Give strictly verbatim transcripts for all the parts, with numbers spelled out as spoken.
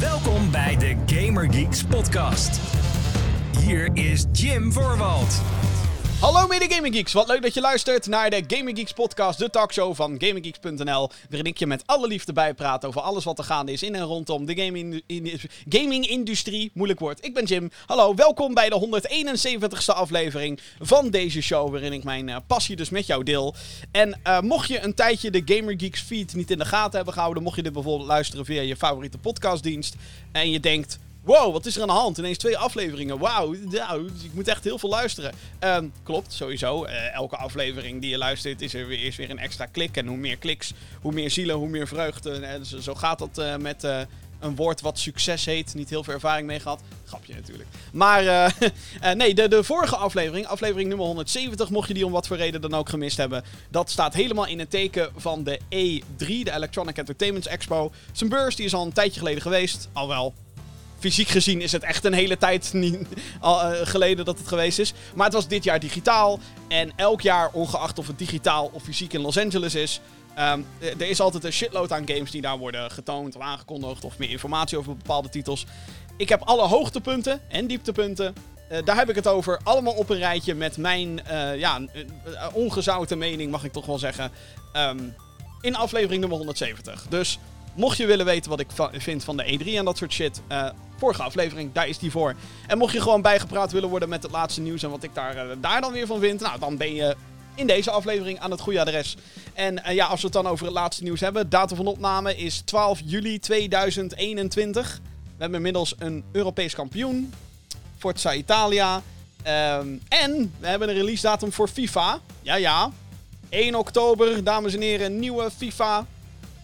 Welkom bij de GamerGeeks podcast. Hier is Jim Voorwald. Hallo mede GamingGeeks, wat leuk dat je luistert naar de GamingGeeks podcast, de talkshow van GamingGeeks punt n l, waarin ik je met alle liefde bijpraat over alles wat er gaande is in en rondom de gaming, in, gaming-industrie. Moeilijk woord. Ik ben Jim. Hallo, welkom bij de honderdeenenzeventigste aflevering van deze show, waarin ik mijn uh, passie dus met jou deel. En uh, mocht je een tijdje de GamingGeeks feed niet in de gaten hebben gehouden, mocht je dit bijvoorbeeld luisteren via je favoriete podcastdienst en je denkt: wow, wat is er aan de hand? Ineens twee afleveringen. Wauw, nou, ik moet echt heel veel luisteren. Um, klopt, sowieso. Uh, elke aflevering die je luistert is er weer, is weer een extra klik. En hoe meer kliks, hoe meer zielen, hoe meer vreugde. Uh, zo, zo gaat dat uh, met uh, een woord wat succes heet. Niet heel veel ervaring mee gehad. Grapje natuurlijk. Maar uh, uh, nee, de, de vorige aflevering, aflevering nummer honderdzeventig, mocht je die om wat voor reden dan ook gemist hebben, dat staat helemaal in het teken van de E drie, de Electronic Entertainment Expo. Zijn beurs, die is al een tijdje geleden geweest. Al wel. Fysiek gezien is het echt een hele tijd niet, al, uh, geleden dat het geweest is. Maar het was dit jaar digitaal. En elk jaar, ongeacht of het digitaal of fysiek in Los Angeles is, Um, er is altijd een shitload aan games die daar worden getoond of aangekondigd, of meer informatie over bepaalde titels. Ik heb alle hoogtepunten en dieptepunten, Uh, daar heb ik het over. Allemaal op een rijtje met mijn uh, ja, uh, ongezouten mening, mag ik toch wel zeggen. Um, in aflevering nummer honderdzeventig. Dus mocht je willen weten wat ik va- vind van de E drie en dat soort shit, Uh, vorige aflevering, daar is die voor. En mocht je gewoon bijgepraat willen worden met het laatste nieuws en wat ik daar, uh, daar dan weer van vind, nou, dan ben je in deze aflevering aan het goede adres. En uh, ja, als we het dan over het laatste nieuws hebben, datum van opname is twaalf juli tweeduizend eenentwintig. We hebben inmiddels een Europees kampioen, Forza Italia. Um, en we hebben een release datum voor FIFA. Ja, ja. één oktober, dames en heren, nieuwe FIFA.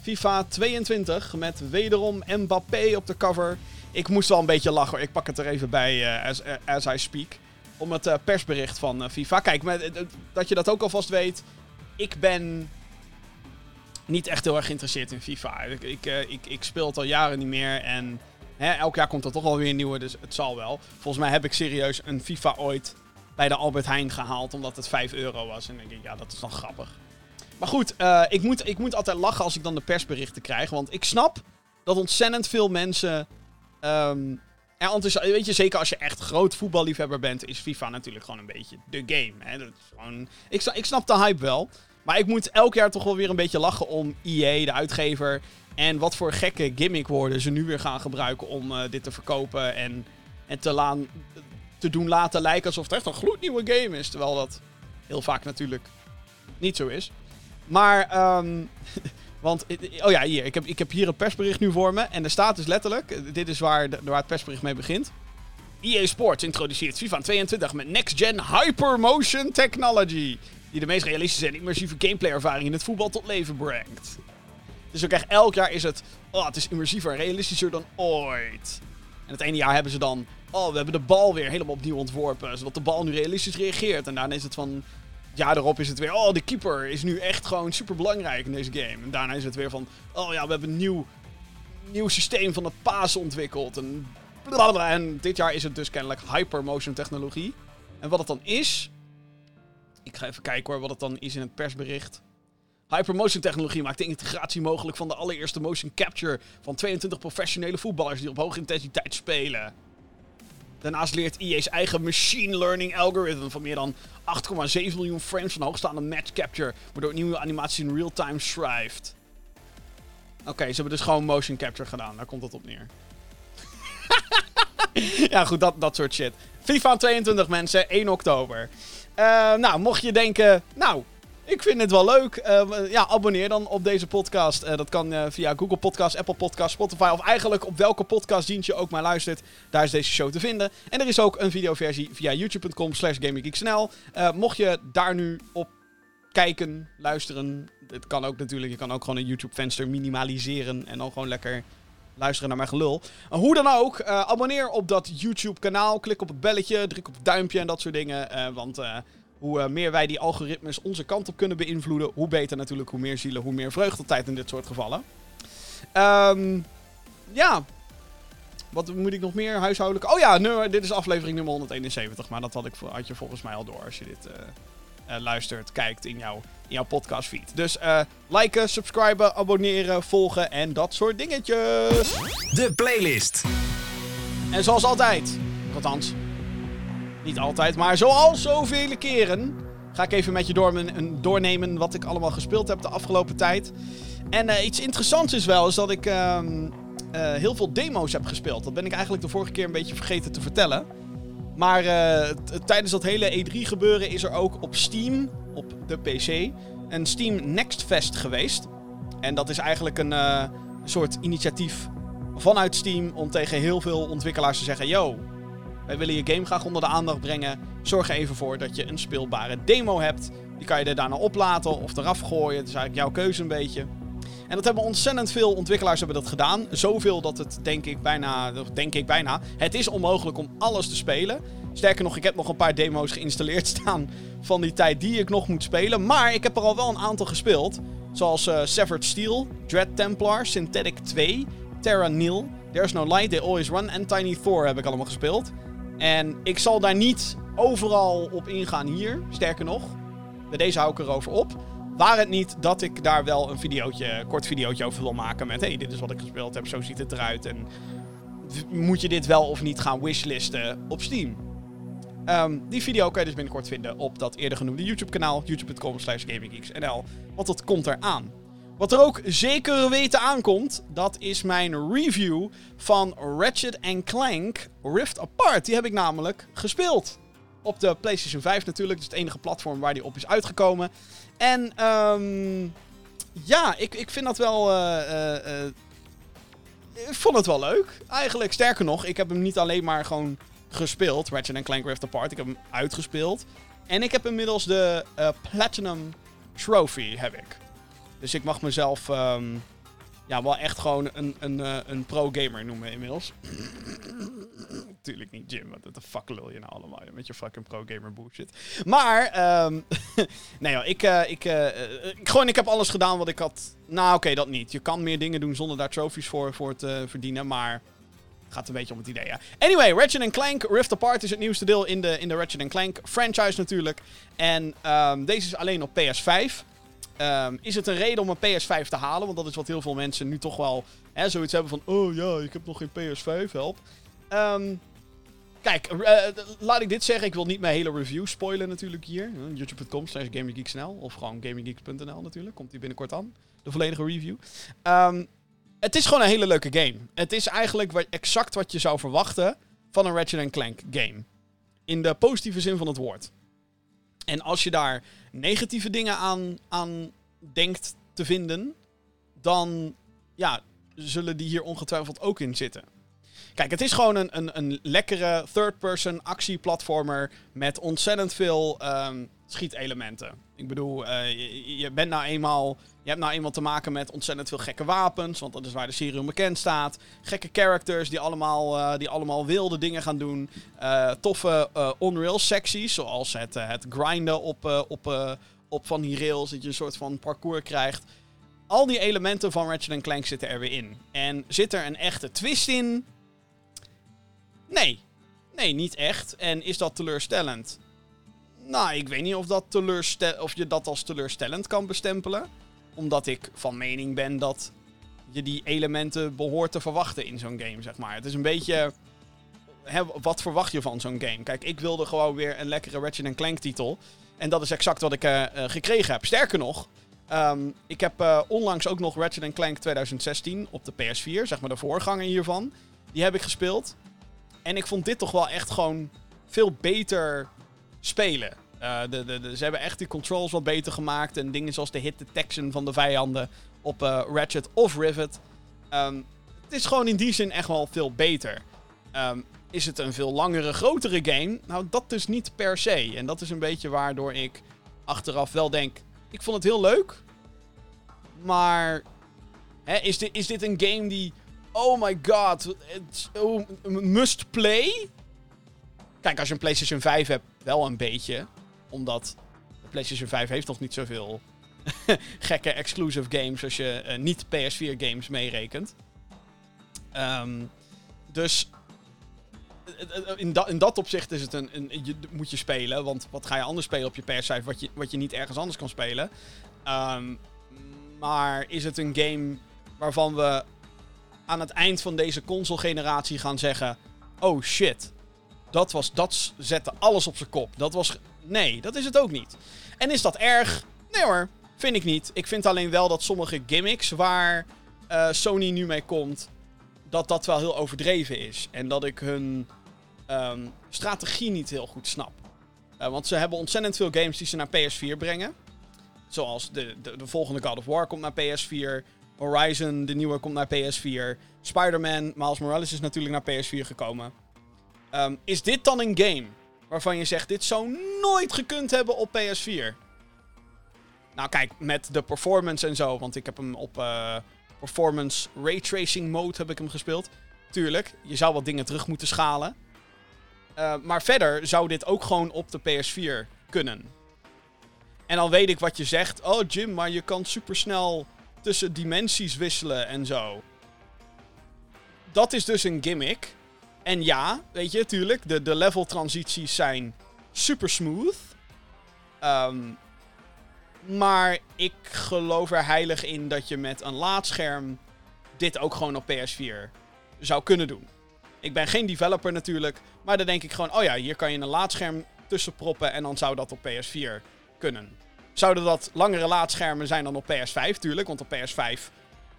FIFA tweeëntwintig met wederom Mbappé op de cover. Ik moest wel een beetje lachen hoor. Ik pak het er even bij uh, as, uh, as I speak. Om het uh, persbericht van uh, FIFA. Kijk, met, uh, dat je dat ook alvast weet. Ik ben niet echt heel erg geïnteresseerd in FIFA. Ik, ik, uh, ik, ik speel het al jaren niet meer. En hè, elk jaar komt er toch wel weer een nieuwe. Dus het zal wel. Volgens mij heb ik serieus een FIFA ooit bij de Albert Heijn gehaald. Omdat het vijf euro was. En dan denk ik, ja, dat is dan grappig. Maar goed, uh, ik, moet, ik moet altijd lachen als ik dan de persberichten krijg. Want ik snap dat ontzettend veel mensen Um, en weet je, zeker als je echt groot voetballiefhebber bent, is FIFA natuurlijk gewoon een beetje de game. Hè? Dat is gewoon, ik, ik snap de hype wel. Maar ik moet elk jaar toch wel weer een beetje lachen om E A, de uitgever, en wat voor gekke gimmickwoorden ze nu weer gaan gebruiken om uh, dit te verkopen. En, en te, laan, te doen laten lijken alsof het echt een gloednieuwe game is. Terwijl dat heel vaak natuurlijk niet zo is. Maar Um, want, oh ja, hier. Ik heb, ik heb hier een persbericht nu voor me. En er staat dus letterlijk, dit is waar, de, waar het persbericht mee begint: E A Sports introduceert FIFA tweeëntwintig met next-gen hypermotion technology, die de meest realistische en immersieve gameplay-ervaring in het voetbal tot leven brengt. Dus ook echt elk jaar is het, oh, het is immersiever en realistischer dan ooit. En het ene jaar hebben ze dan, oh, we hebben de bal weer helemaal opnieuw ontworpen, zodat de bal nu realistisch reageert. En daarna is het van, ja, daarop is het weer, oh, de keeper is nu echt gewoon super belangrijk in deze game. En daarna is het weer van, oh ja, we hebben een nieuw, nieuw systeem van de paas ontwikkeld. En, blablabla. En dit jaar is het dus kennelijk hypermotion technologie. En wat het dan is, ik ga even kijken hoor, wat het dan is in het persbericht. Hypermotion technologie maakt de integratie mogelijk van de allereerste motion capture van tweeëntwintig professionele voetballers die op hoge intensiteit spelen. Daarnaast leert E A's eigen machine learning algoritme van meer dan acht komma zeven miljoen frames van hoogstaande match capture, waardoor nieuwe animaties in real-time schrijft. Oké, okay, ze hebben dus gewoon motion capture gedaan. Daar komt dat op neer. Ja, goed, dat, dat soort shit. FIFA tweeëntwintig, mensen, één oktober. Uh, nou, mocht je denken, nou, ik vind het wel leuk. Uh, ja, abonneer dan op deze podcast. Uh, dat kan uh, via Google Podcast, Apple Podcast, Spotify, of eigenlijk op welke podcastdienst je ook maar luistert. Daar is deze show te vinden. En er is ook een videoversie via youtube.com slash GamingGeeks.nl. Uh, mocht je daar nu op kijken, luisteren, het kan ook natuurlijk. Je kan ook gewoon een YouTube-venster minimaliseren en dan gewoon lekker luisteren naar mijn gelul. Uh, hoe dan ook, uh, abonneer op dat YouTube-kanaal. Klik op het belletje, druk op het duimpje en dat soort dingen. Uh, want Uh, Hoe meer wij die algoritmes onze kant op kunnen beïnvloeden, hoe beter natuurlijk, hoe meer zielen, hoe meer vreugdetijd in dit soort gevallen. Um, ja. Wat moet ik nog meer huishoudelijk? Oh ja, nu, dit is aflevering nummer honderdeenenzeventig, maar dat had, ik, had je volgens mij al door als je dit, uh, uh, luistert, kijkt in jouw, in jouw podcastfeed. Dus uh, liken, subscriben, abonneren, volgen en dat soort dingetjes. De playlist. En zoals altijd, althans, niet altijd, maar zoals zoveel keren, ga ik even met je door, een, doornemen wat ik allemaal gespeeld heb de afgelopen tijd. En uh, iets interessants is wel, is dat ik uh, uh, heel veel demo's heb gespeeld. Dat ben ik eigenlijk de vorige keer een beetje vergeten te vertellen. Maar uh, t- tijdens dat hele E drie gebeuren is er ook op Steam, op de P C, een Steam Next Fest geweest. En dat is eigenlijk een uh, soort initiatief vanuit Steam om tegen heel veel ontwikkelaars te zeggen... Yo, wij willen je game graag onder de aandacht brengen. Zorg er even voor dat je een speelbare demo hebt. Die kan je er daarna oplaten of eraf gooien. Het is eigenlijk jouw keuze een beetje. En dat hebben ontzettend veel ontwikkelaars hebben dat gedaan. Zoveel dat het, denk ik, bijna... Denk ik bijna... Het is onmogelijk om alles te spelen. Sterker nog, ik heb nog een paar demo's geïnstalleerd staan van die tijd die ik nog moet spelen. Maar ik heb er al wel een aantal gespeeld. Zoals uh, Severed Steel, Dread Templar, Synthetic twee, Terra Nil, There's No Light, They Always Run en Tiny Thor heb ik allemaal gespeeld. En ik zal daar niet overal op ingaan hier. Sterker nog, bij deze hou ik erover op. Waar het niet dat ik daar wel een videootje, kort videootje over wil maken met... Hey, dit is wat ik gespeeld heb, zo ziet het eruit. En moet je dit wel of niet gaan wishlisten op Steam? Um, die video kan je dus binnenkort vinden op dat eerder genoemde YouTube-kanaal. youtube dot com slash gaminggeeks dot n l. Want dat komt eraan. Wat er ook zeker weten aankomt, dat is mijn review van Ratchet en Clank Rift Apart. Die heb ik namelijk gespeeld. Op de PlayStation vijf natuurlijk, dus het enige platform waar die op is uitgekomen. En um, ja, ik, ik vind dat wel... Uh, uh, uh, ik vond het wel leuk. Eigenlijk, sterker nog, ik heb hem niet alleen maar gewoon gespeeld, Ratchet en Clank Rift Apart. Ik heb hem uitgespeeld. En ik heb inmiddels de uh, Platinum Trophy, heb ik. Dus ik mag mezelf um, ja, wel echt gewoon een, een, uh, een pro-gamer noemen inmiddels. Tuurlijk niet, Jim. Wat de fuck lul je nou allemaal met je fucking pro-gamer bullshit. Maar, um, nee joh, ik, uh, ik, uh, ik, gewoon, ik heb alles gedaan wat ik had... Nou, oké, okay, dat niet. Je kan meer dingen doen zonder daar trophies voor, voor te verdienen, maar... Gaat een beetje om het idee, ja. Anyway, Ratchet en Clank Rift Apart is het nieuwste deel in de, in de Ratchet en Clank franchise natuurlijk. En um, deze is alleen op P S vijf. Um, is het een reden om een P S vijf te halen? Want dat is wat heel veel mensen nu toch wel hè, zoiets hebben van... Oh ja, ik heb nog geen P S vijf, help. Um, kijk, uh, laat ik dit zeggen. Ik wil niet mijn hele review spoilen natuurlijk hier. youtube dot com slash gaminggeeks dot n l of gewoon gaminggeeks dot n l natuurlijk. Komt die binnenkort aan. De volledige review. Um, het is gewoon een hele leuke game. Het is eigenlijk exact wat je zou verwachten van een Ratchet en Clank game. In de positieve zin van het woord. En als je daar negatieve dingen aan, aan denkt te vinden, dan ja, zullen die hier ongetwijfeld ook in zitten. Kijk, het is gewoon een, een, een lekkere third-person actieplatformer met ontzettend veel um, schietelementen. Ik bedoel, uh, je, je, bent nou eenmaal, je hebt nou eenmaal te maken met ontzettend veel gekke wapens, want dat is waar de serie om bekend staat. Gekke characters die allemaal, uh, die allemaal wilde dingen gaan doen. Uh, toffe uh, on-rail secties, zoals het, uh, het grinden op, uh, op, uh, op van die rails, dat je een soort van parcours krijgt. Al die elementen van Ratchet en Clank zitten er weer in. En zit er een echte twist in? Nee. Nee, niet echt. En is dat teleurstellend? Nou, ik weet niet of, dat teleurstel- of je dat als teleurstellend kan bestempelen. Omdat ik van mening ben dat je die elementen behoort te verwachten in zo'n game, zeg maar. Het is een beetje... Hè, wat verwacht je van zo'n game? Kijk, ik wilde gewoon weer een lekkere Ratchet en Clank titel. En dat is exact wat ik uh, gekregen heb. Sterker nog, um, ik heb uh, onlangs ook nog Ratchet en Clank twintig zestien op de P S vier. Zeg maar de voorganger hiervan. Die heb ik gespeeld. En ik vond dit toch wel echt gewoon veel beter spelen. Uh, de, de, de, ze hebben echt die controls wat beter gemaakt. En dingen zoals de hit detection van de vijanden op uh, Ratchet of Rivet. Um, het is gewoon in die zin echt wel veel beter. Um, is het een veel langere, grotere game? Nou, dat dus niet per se. En dat is een beetje waardoor ik achteraf wel denk... Ik vond het heel leuk. Maar hè, is, dit, is dit een game die... Oh my god, oh, must play? Kijk, als je een PlayStation vijf hebt, wel een beetje. Omdat de PlayStation vijf heeft nog niet zoveel gekke exclusive games als je uh, niet P S vier games meerekent. Um, dus In, da, in dat opzicht is het een, een, je, moet je spelen, want wat ga je anders spelen op je P S vijf wat je, wat je niet ergens anders kan spelen. Um, maar is het een game waarvan we aan het eind van deze console-generatie gaan zeggen... Oh shit, dat, was, dat zette alles op zijn kop. Dat was... Nee, dat is het ook niet. En is dat erg? Nee hoor, vind ik niet. Ik vind alleen wel dat sommige gimmicks waar uh, Sony nu mee komt... dat dat wel heel overdreven is. En dat ik hun um, strategie niet heel goed snap. Uh, want ze hebben ontzettend veel games die ze naar P S vier brengen. Zoals de, de, de volgende God of War komt naar P S vier. Horizon, de nieuwe, komt naar P S vier. Spider-Man, Miles Morales is natuurlijk naar P S vier gekomen. Um, is dit dan een game waarvan je zegt... dit zou nooit gekund hebben op P S vier? Nou kijk, met de performance en zo. Want ik heb hem op... Uh, Performance Raytracing Mode heb ik hem gespeeld. Tuurlijk, je zou wat dingen terug moeten schalen. Uh, maar verder zou dit ook gewoon op de P S vier kunnen. En dan weet ik wat je zegt. Oh Jim, maar je kan supersnel tussen dimensies wisselen en zo. Dat is dus een gimmick. En ja, weet je, tuurlijk. De, de level transities zijn super smooth. Um... Maar ik geloof er heilig in dat je met een laadscherm dit ook gewoon op P S vier zou kunnen doen. Ik ben geen developer natuurlijk, maar dan denk ik gewoon... oh ja, hier kan je een laadscherm tussen proppen en dan zou dat op P S vier kunnen. Zouden dat langere laadschermen zijn dan op P S vijf, tuurlijk. Want op P S vijf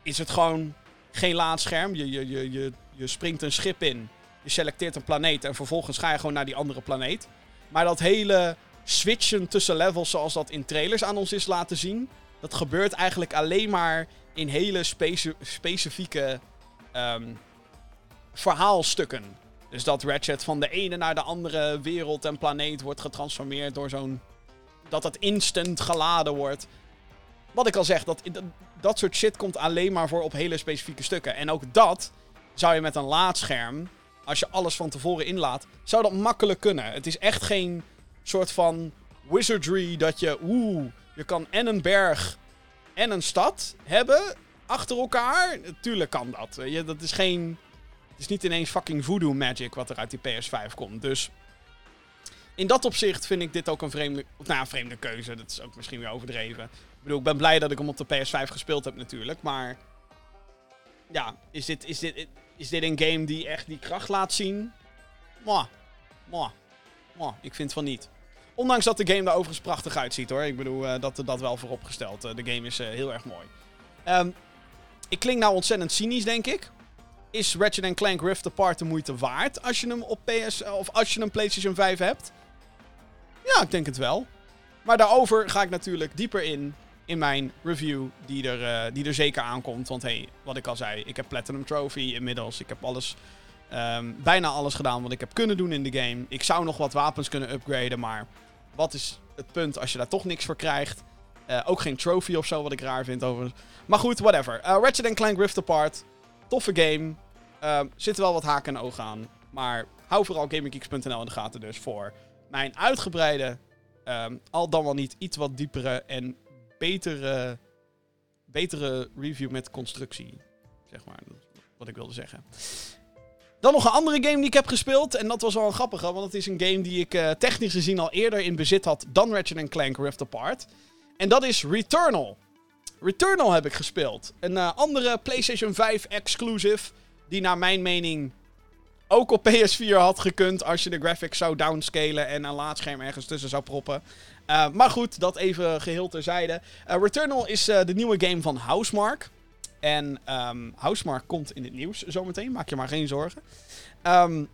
is het gewoon geen laadscherm. Je, je, je, je, je springt een schip in, je selecteert een planeet... en vervolgens ga je gewoon naar die andere planeet. Maar dat hele... switchen tussen levels zoals dat in trailers aan ons is laten zien. Dat gebeurt eigenlijk alleen maar in hele speci- specifieke um, verhaalstukken. Dus dat Ratchet van de ene naar de andere wereld en planeet wordt getransformeerd door zo'n... dat het instant geladen wordt. Wat ik al zeg, dat, dat, dat soort shit komt alleen maar voor op hele specifieke stukken. En ook dat zou je met een laadscherm, als je alles van tevoren inlaat, zou dat makkelijk kunnen. Het is echt geen... soort van wizardry dat je... Oeh, je kan en een berg en een stad hebben achter elkaar. Tuurlijk kan dat. Je, dat is geen... Het is niet ineens fucking voodoo magic wat er uit die P S vijf komt. Dus in dat opzicht vind ik dit ook een vreemde... Nou, een vreemde keuze. Dat is ook misschien weer overdreven. Ik bedoel, ik ben blij dat ik hem op de P S vijf gespeeld heb natuurlijk. Maar ja, is dit, is dit, is dit een game die echt die kracht laat zien? Mwah. Mwah. Oh, ik vind van niet. Ondanks dat de game daar overigens prachtig uitziet hoor. Ik bedoel, uh, dat, dat wel vooropgesteld. Uh, de game is uh, heel erg mooi. Um, ik klink nou ontzettend cynisch, denk ik. Is Ratchet en Clank Rift Apart de moeite waard als je hem op P S... Uh, of als je een PlayStation vijf hebt? Ja, ik denk het wel. Maar daarover ga ik natuurlijk dieper in in mijn review die er, uh, die er zeker aankomt. Want hey, wat ik al zei, ik heb Platinum Trophy inmiddels. Ik heb alles... Um, bijna alles gedaan wat ik heb kunnen doen in de game. Ik zou nog wat wapens kunnen upgraden, maar wat is het punt als je daar toch niks voor krijgt? Uh, ook geen trophy of zo, wat ik raar vind overigens. Maar goed, whatever. Uh, Ratchet en Clank Rift Apart. Toffe game. Uh, zitten wel wat haken en ogen aan. Maar hou vooral Gamer Geeks punt n l in de gaten dus voor mijn uitgebreide, um, al dan wel niet iets wat diepere en betere, betere review met constructie. Zeg maar, dat is wat ik wilde zeggen. Dan nog een andere game die ik heb gespeeld. En dat was wel een grappige, want het is een game die ik uh, technisch gezien al eerder in bezit had dan Ratchet en Clank Rift Apart. En dat is Returnal. Returnal heb ik gespeeld. Een uh, andere PlayStation vijf exclusive, die naar mijn mening ook op P S vier had gekund als je de graphics zou downscalen en een laadscherm ergens tussen zou proppen. Uh, maar goed, dat even geheel terzijde. Uh, Returnal is uh, de nieuwe game van Housemarque. En um, Housemarque komt in het nieuws zometeen. Maak je maar geen zorgen. Um,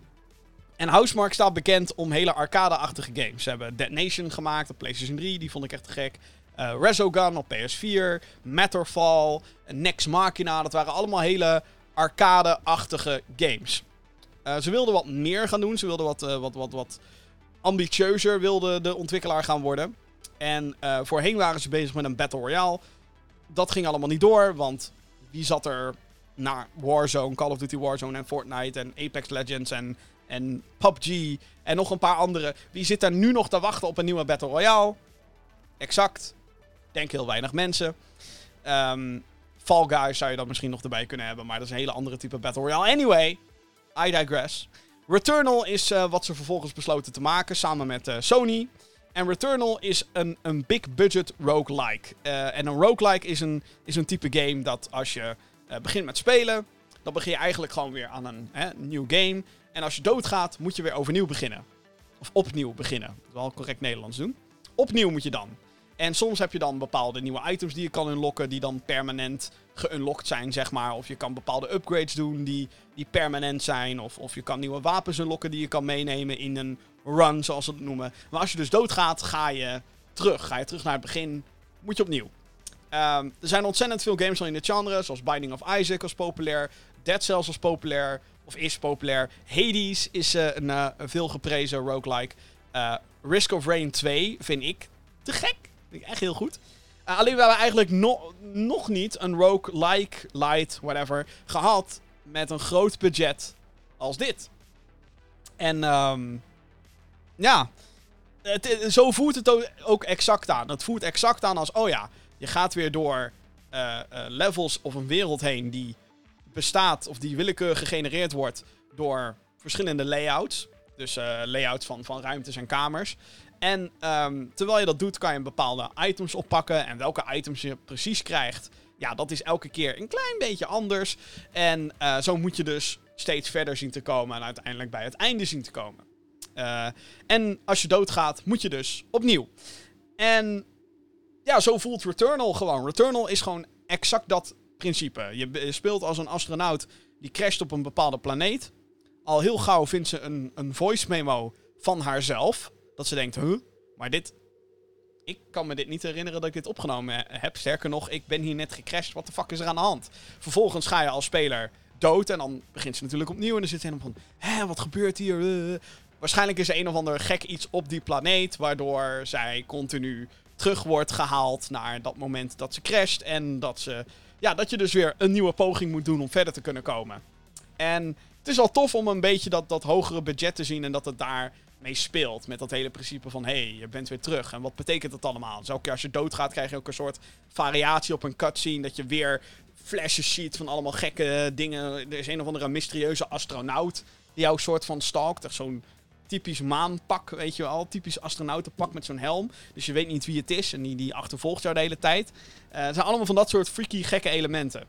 en Housemarque staat bekend om hele arcade-achtige games. Ze hebben Dead Nation gemaakt op PlayStation drie. Die vond ik echt te gek. Uh, Resogun op P S vier. Matterfall. Nex Machina. Dat waren allemaal hele arcade-achtige games. Uh, ze wilden wat meer gaan doen. Ze wilden wat, uh, wat, wat, wat ambitieuzer wilde de ontwikkelaar gaan worden. En uh, voorheen waren ze bezig met een Battle Royale. Dat ging allemaal niet door, want... Wie zat er naar Warzone, Call of Duty Warzone en Fortnite en Apex Legends en, en P U B G en nog een paar andere. Wie zit daar nu nog te wachten op een nieuwe Battle Royale? Exact. Denk heel weinig mensen. Um, Fall Guys zou je dan misschien nog erbij kunnen hebben, maar dat is een hele andere type Battle Royale. Anyway, I digress. Returnal is uh, wat ze vervolgens besloten te maken samen met uh, Sony. En Returnal is een, een big-budget roguelike. Uh, en een roguelike is een, is een type game dat als je uh, begint met spelen... dan begin je eigenlijk gewoon weer aan een hè, nieuw game. En als je doodgaat, moet je weer overnieuw beginnen. Of opnieuw beginnen. Dat wil ik correct Nederlands doen. Opnieuw moet je dan. En soms heb je dan bepaalde nieuwe items die je kan unlocken... die dan permanent geunlocked zijn, zeg maar. Of je kan bepaalde upgrades doen die, die permanent zijn. Of, of je kan nieuwe wapens unlocken die je kan meenemen in een run, zoals ze het noemen. Maar als je dus doodgaat, ga je terug. Ga je terug naar het begin, moet je opnieuw. Um, er zijn ontzettend veel games al in dit genre. Zoals Binding of Isaac was populair. Dead Cells was populair. Of is populair. Hades is uh, een uh, veel geprezen roguelike. Uh, Risk of Rain twee vind ik te gek. Vind ik echt heel goed. Uh, alleen we hebben eigenlijk no- nog niet een roguelike, light, whatever, gehad met een groot budget als dit. En um, ja, het, zo voelt het ook exact aan. Het voelt exact aan als, oh ja, je gaat weer door uh, uh, levels of een wereld heen die bestaat of die willekeurig gegenereerd wordt door verschillende layouts. Dus uh, layouts van, van ruimtes en kamers. En um, terwijl je dat doet, kan je bepaalde items oppakken. En welke items je precies krijgt, ja, dat is elke keer een klein beetje anders. En uh, zo moet je dus steeds verder zien te komen en uiteindelijk bij het einde zien te komen. Uh, en als je doodgaat, moet je dus opnieuw. En ja, zo voelt Returnal gewoon. Returnal is gewoon exact dat principe. Je, je speelt als een astronaut die crasht op een bepaalde planeet. Al heel gauw vindt ze een, een voice memo van haarzelf. Dat ze denkt, huh, maar dit... Ik kan me dit niet herinneren dat ik dit opgenomen heb. Sterker nog, ik ben hier net gecrashed. Wat de fuck is er aan de hand? Vervolgens ga je als speler dood. En dan begint ze natuurlijk opnieuw. En dan zit ze helemaal van, hè, wat gebeurt hier? Uh. Waarschijnlijk is er een of ander gek iets op die planeet. Waardoor zij continu terug wordt gehaald naar dat moment dat ze crasht. En dat, ze, ja, dat je dus weer een nieuwe poging moet doen om verder te kunnen komen. En het is al tof om een beetje dat, dat hogere budget te zien. En dat het daar... mee speelt. Met dat hele principe van, hé, hey, je bent weer terug. En wat betekent dat allemaal? Dus elke keer als je doodgaat, krijg je ook een soort variatie op een cutscene. Dat je weer flashes ziet van allemaal gekke dingen. Er is een of andere mysterieuze astronaut die jou een soort van stalkt. Echt zo'n typisch maanpak, weet je wel. Typisch astronautenpak met zo'n helm. Dus je weet niet wie het is en die, die achtervolgt jou de hele tijd. Uh, het zijn allemaal van dat soort freaky, gekke elementen.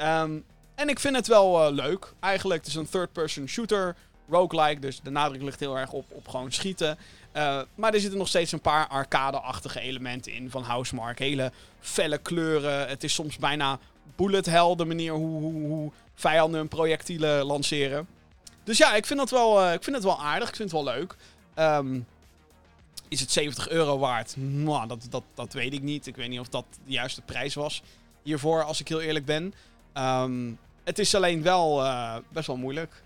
Um, en ik vind het wel uh, leuk. Eigenlijk, het is een third-person shooter... roguelike, dus de nadruk ligt heel erg op, op gewoon schieten. Uh, maar er zitten nog steeds een paar arcade-achtige elementen in van Housemarque. Hele felle kleuren. Het is soms bijna bullet hell, de manier hoe, hoe, hoe vijanden hun projectielen lanceren. Dus ja, ik vind dat wel, uh, ik vind het wel aardig. Ik vind het wel leuk. Um, is het zeventig euro waard? Nou, dat, dat, dat weet ik niet. Ik weet niet of dat de juiste prijs was hiervoor, als ik heel eerlijk ben. Um, het is alleen wel uh, best wel moeilijk.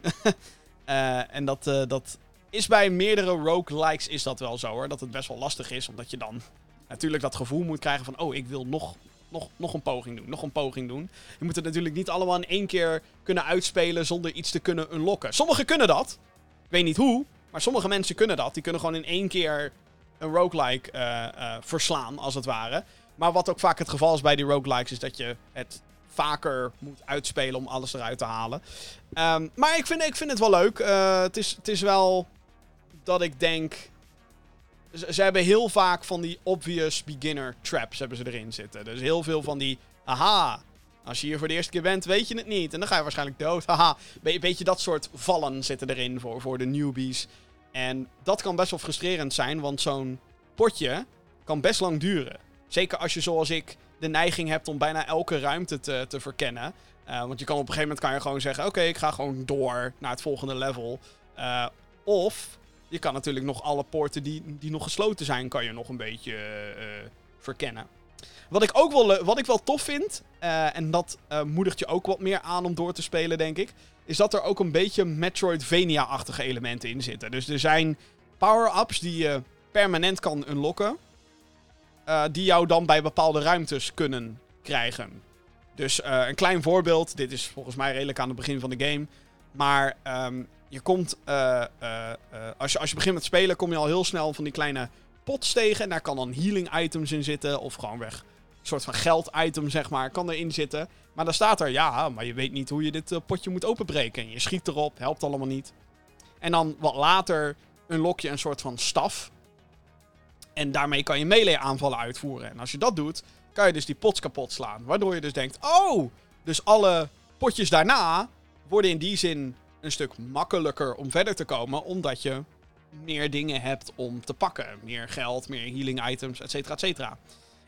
Uh, en dat, uh, dat is bij meerdere roguelikes is dat wel zo hoor. Dat het best wel lastig is. Omdat je dan natuurlijk dat gevoel moet krijgen van... oh, ik wil nog, nog, nog een poging doen. Nog een poging doen. Je moet het natuurlijk niet allemaal in één keer kunnen uitspelen... zonder iets te kunnen unlocken. Sommigen kunnen dat. Ik weet niet hoe. Maar sommige mensen kunnen dat. Die kunnen gewoon in één keer een roguelike uh, uh, verslaan, als het ware. Maar wat ook vaak het geval is bij die roguelikes... is dat je het... vaker moet uitspelen om alles eruit te halen. Um, maar ik vind, ik vind het wel leuk. Uh, het, is, het is wel dat ik denk... Ze, ze hebben heel vaak van die obvious beginner traps hebben ze erin zitten. Dus heel veel van die... Aha, als je hier voor de eerste keer bent, weet je het niet. En dan ga je waarschijnlijk dood. Haha, Be- beetje dat soort vallen zitten erin voor, voor de newbies. En dat kan best wel frustrerend zijn, want zo'n potje kan best lang duren. Zeker als je zoals ik... de neiging hebt om bijna elke ruimte te, te verkennen. Uh, want je kan op een gegeven moment kan je gewoon zeggen... oké, okay, ik ga gewoon door naar het volgende level. Uh, of je kan natuurlijk nog alle poorten die, die nog gesloten zijn... kan je nog een beetje uh, verkennen. Wat ik ook wel, wat ik wel tof vind... Uh, en dat uh, moedigt je ook wat meer aan om door te spelen, denk ik... is dat er ook een beetje Metroidvania-achtige elementen in zitten. Dus er zijn power-ups die je permanent kan unlocken... Uh, die jou dan bij bepaalde ruimtes kunnen krijgen. Dus uh, een klein voorbeeld. Dit is volgens mij redelijk aan het begin van de game. Maar um, je komt... Uh, uh, uh, als je, als je begint met spelen... kom je al heel snel van die kleine pots tegen. En daar kan dan healing items in zitten. Of gewoon weg. Een soort van geld item, zeg maar. Kan erin zitten. Maar dan staat er... ja, maar je weet niet hoe je dit uh, potje moet openbreken. En je schiet erop. Helpt allemaal niet. En dan wat later unlock je een soort van staf. En daarmee kan je melee aanvallen uitvoeren. En als je dat doet, kan je dus die pots kapot slaan. Waardoor je dus denkt, oh, dus alle potjes daarna worden in die zin een stuk makkelijker om verder te komen. Omdat je meer dingen hebt om te pakken. Meer geld, meer healing items, et cetera, et cetera.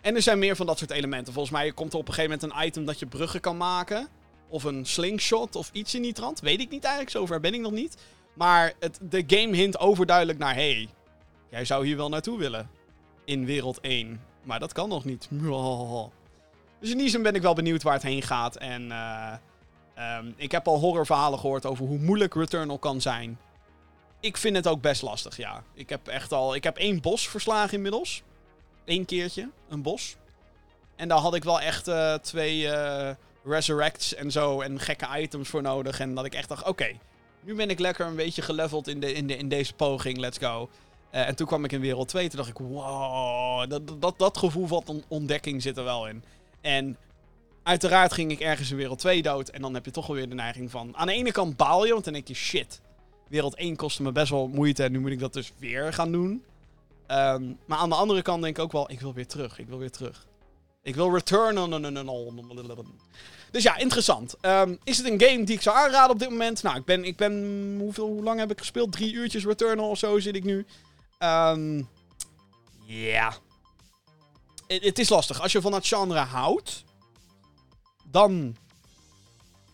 En er zijn meer van dat soort elementen. Volgens mij komt er op een gegeven moment een item dat je bruggen kan maken. Of een slingshot of iets in die trant. Weet ik niet eigenlijk, zover ben ik nog niet. Maar het, de game hint overduidelijk naar, hey, jij zou hier wel naartoe willen. In wereld één. Maar dat kan nog niet. Dus in die zin ben ik wel benieuwd waar het heen gaat. En uh, um, ik heb al horrorverhalen gehoord over hoe moeilijk Returnal kan zijn. Ik vind het ook best lastig, ja. Ik heb echt al... Ik heb één bos verslagen inmiddels. Eén keertje. Een bos. En daar had ik wel echt uh, twee uh, resurrects en zo. En gekke items voor nodig. En dat ik echt dacht, oké. Okay, nu ben ik lekker een beetje geleveld in, de, in, de, in deze poging. Let's go. Uh, en toen kwam ik in wereld twee. Toen dacht ik, wow. Dat, dat, dat gevoel van ontdekking zit er wel in. En uiteraard ging ik ergens in wereld twee dood. En dan heb je toch wel weer de neiging van... Aan de ene kant baal je, want dan denk je, shit. Wereld één kostte me best wel moeite. En nu moet ik dat dus weer gaan doen. Um, maar aan de andere kant denk ik ook wel... Ik wil weer terug. Ik wil weer terug. Ik wil Returnal. Dus ja, interessant. Um, is het een game die ik zou aanraden op dit moment? Nou, ik ben... Ik ben hoeveel, hoe lang heb ik gespeeld? Drie uurtjes Returnal of zo zit ik nu. Ja. Um, yeah. Het is lastig. Als je van dat genre houdt... Dan...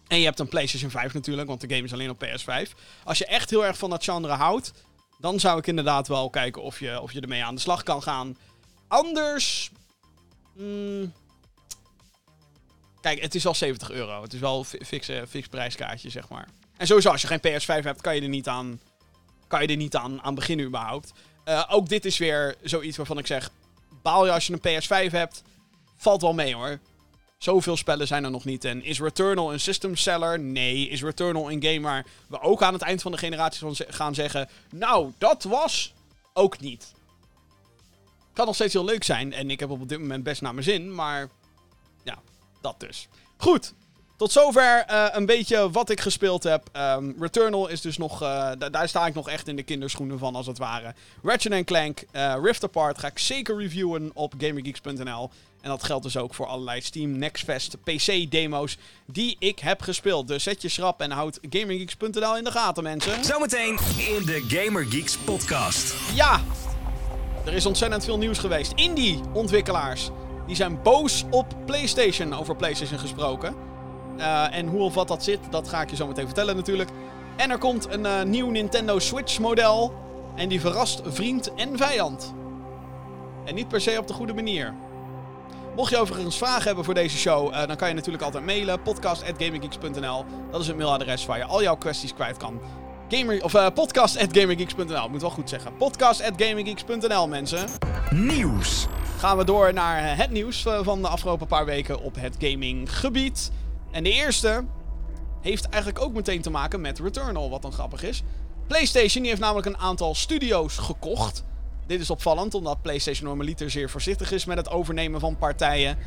En je hebt een PlayStation vijf natuurlijk, want de game is alleen op P S vijf. Als je echt heel erg van dat genre houdt... Dan zou ik inderdaad wel kijken of je, of je ermee aan de slag kan gaan. Anders... Mm, kijk, het is al zeventig euro. Het is wel een fix, uh, fix prijskaartje, zeg maar. En sowieso, als je geen P S vijf hebt, kan je er niet aan, kan je er niet aan, aan beginnen überhaupt. Uh, ook dit is weer zoiets waarvan ik zeg... Baal je als je een P S vijf hebt? Valt wel mee, hoor. Zoveel spellen zijn er nog niet. En is Returnal een system seller? Nee. Is Returnal een game waar we ook aan het eind van de generatie van gaan zeggen... Nou, dat was ook niet. Kan nog steeds heel leuk zijn. En ik heb op dit moment best naar mijn zin. Maar ja, dat dus. Goed. Tot zover uh, een beetje wat ik gespeeld heb. Um, Returnal is dus nog... Uh, d- daar sta ik nog echt in de kinderschoenen van, als het ware. Ratchet en Clank uh, Rift Apart ga ik zeker reviewen op GamerGeeks punt n l. En dat geldt dus ook voor allerlei Steam Next Fest P C-demo's die ik heb gespeeld. Dus zet je schrap en houd GamerGeeks punt n l in de gaten, mensen. Zometeen in de GamerGeeks podcast. Ja, er is ontzettend veel nieuws geweest. Indie-ontwikkelaars die zijn boos op PlayStation, over PlayStation gesproken. Uh, en hoe of wat dat zit, dat ga ik je zo meteen vertellen natuurlijk. En er komt een uh, nieuw Nintendo Switch model. En die verrast vriend en vijand. En niet per se op de goede manier. Mocht je overigens vragen hebben voor deze show, uh, dan kan je natuurlijk altijd mailen. podcast at gamergeeks punt n l. Dat is het mailadres waar je al jouw kwesties kwijt kan. Gamer, of uh, podcast at gamergeeks punt n l. Ik moet wel goed zeggen. podcast at gamergeeks punt n l, mensen. Nieuws. Gaan we door naar het nieuws van de afgelopen paar weken op het gaminggebied. En de eerste heeft eigenlijk ook meteen te maken met Returnal, wat dan grappig is. PlayStation die heeft namelijk een aantal studio's gekocht. Dit is opvallend, omdat PlayStation normaliter zeer voorzichtig is met het overnemen van partijen.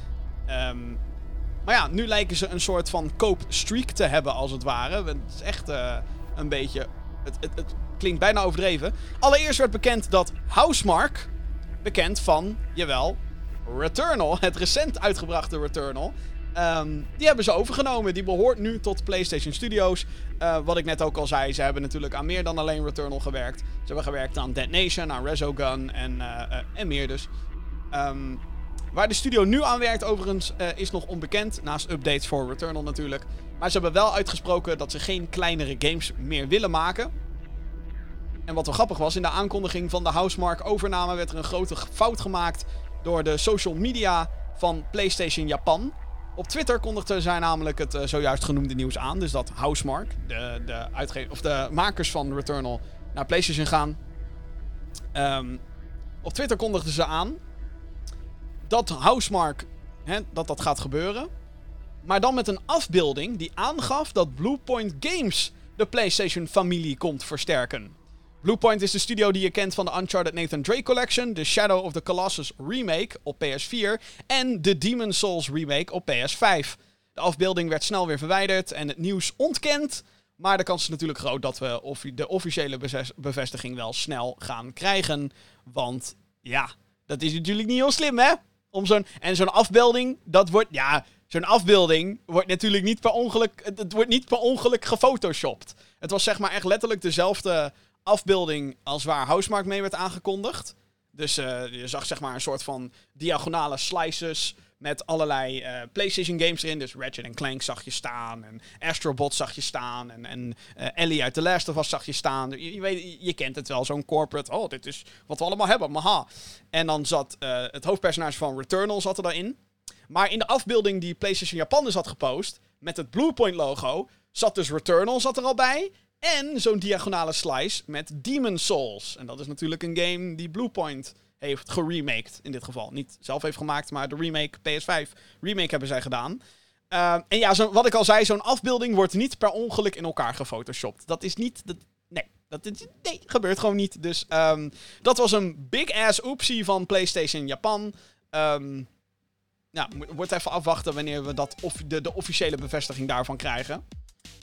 Um, maar ja, nu lijken ze een soort van koopstreak te hebben, als het ware. Het is echt uh, een beetje... Het, het, het klinkt bijna overdreven. Allereerst werd bekend dat Housemarque, bekend van, jawel, Returnal, het recent uitgebrachte Returnal... Um, die hebben ze overgenomen. Die behoort nu tot PlayStation Studios. Uh, wat ik net ook al zei, ze hebben natuurlijk aan meer dan alleen Returnal gewerkt. Ze hebben gewerkt aan Dead Nation, aan Resogun en, uh, uh, en meer dus. Um, waar de studio nu aan werkt overigens uh, is nog onbekend. Naast updates voor Returnal natuurlijk. Maar ze hebben wel uitgesproken dat ze geen kleinere games meer willen maken. En wat wel grappig was, in de aankondiging van de Housemarque overname werd er een grote fout gemaakt door de social media van PlayStation Japan. Op Twitter kondigden zij namelijk het uh, zojuist genoemde nieuws aan. Dus dat Housemarque, de, de, uitge- of de makers van Returnal, naar PlayStation gaan. Um, op Twitter kondigden ze aan dat Housemarque, hè, dat dat gaat gebeuren. Maar dan met een afbeelding die aangaf dat Bluepoint Games de PlayStation-familie komt versterken. Bluepoint is de studio die je kent van de Uncharted Nathan Drake Collection, de Shadow of the Colossus remake op P S vier en de Demon's Souls remake op P S vijf. De afbeelding werd snel weer verwijderd en het nieuws ontkend, Maar de kans is natuurlijk groot dat we offi- de officiële bezes- bevestiging wel snel gaan krijgen. Want ja, dat is natuurlijk niet heel slim, hè? Om zo'n, en zo'n afbeelding, dat wordt... Ja, zo'n afbeelding wordt natuurlijk niet per ongeluk... Het, het wordt niet per ongeluk gefotoshopt. Het was zeg maar echt letterlijk dezelfde afbeelding als waar Housemarque mee werd aangekondigd. Dus uh, je zag zeg maar een soort van diagonale slices met allerlei uh, PlayStation games erin. Dus Ratchet en Clank zag je staan. En Astrobot zag je staan. En, en uh, Ellie uit The Last of Us zag je staan. Je, je, weet, je kent het wel, zo'n corporate. Oh, dit is wat we allemaal hebben. Maha. En dan zat uh, het hoofdpersonage van Returnal zat er daarin. Maar in de afbeelding die PlayStation Japan dus had gepost, met het Bluepoint logo, zat dus Returnal zat er al bij. En zo'n diagonale slice met Demon's Souls. En dat is natuurlijk een game die Bluepoint heeft geremaked in dit geval. Niet zelf heeft gemaakt, maar de remake P S vijf remake hebben zij gedaan. Uh, en ja, zo, wat ik al zei, zo'n afbeelding wordt niet per ongeluk in elkaar gefotoshopt. Dat is niet... Dat, nee, dat is, nee, gebeurt gewoon niet. Dus um, dat was een big-ass oepsie van PlayStation Japan. Um, nou, wordt even afwachten wanneer we dat of, de, de officiële bevestiging daarvan krijgen.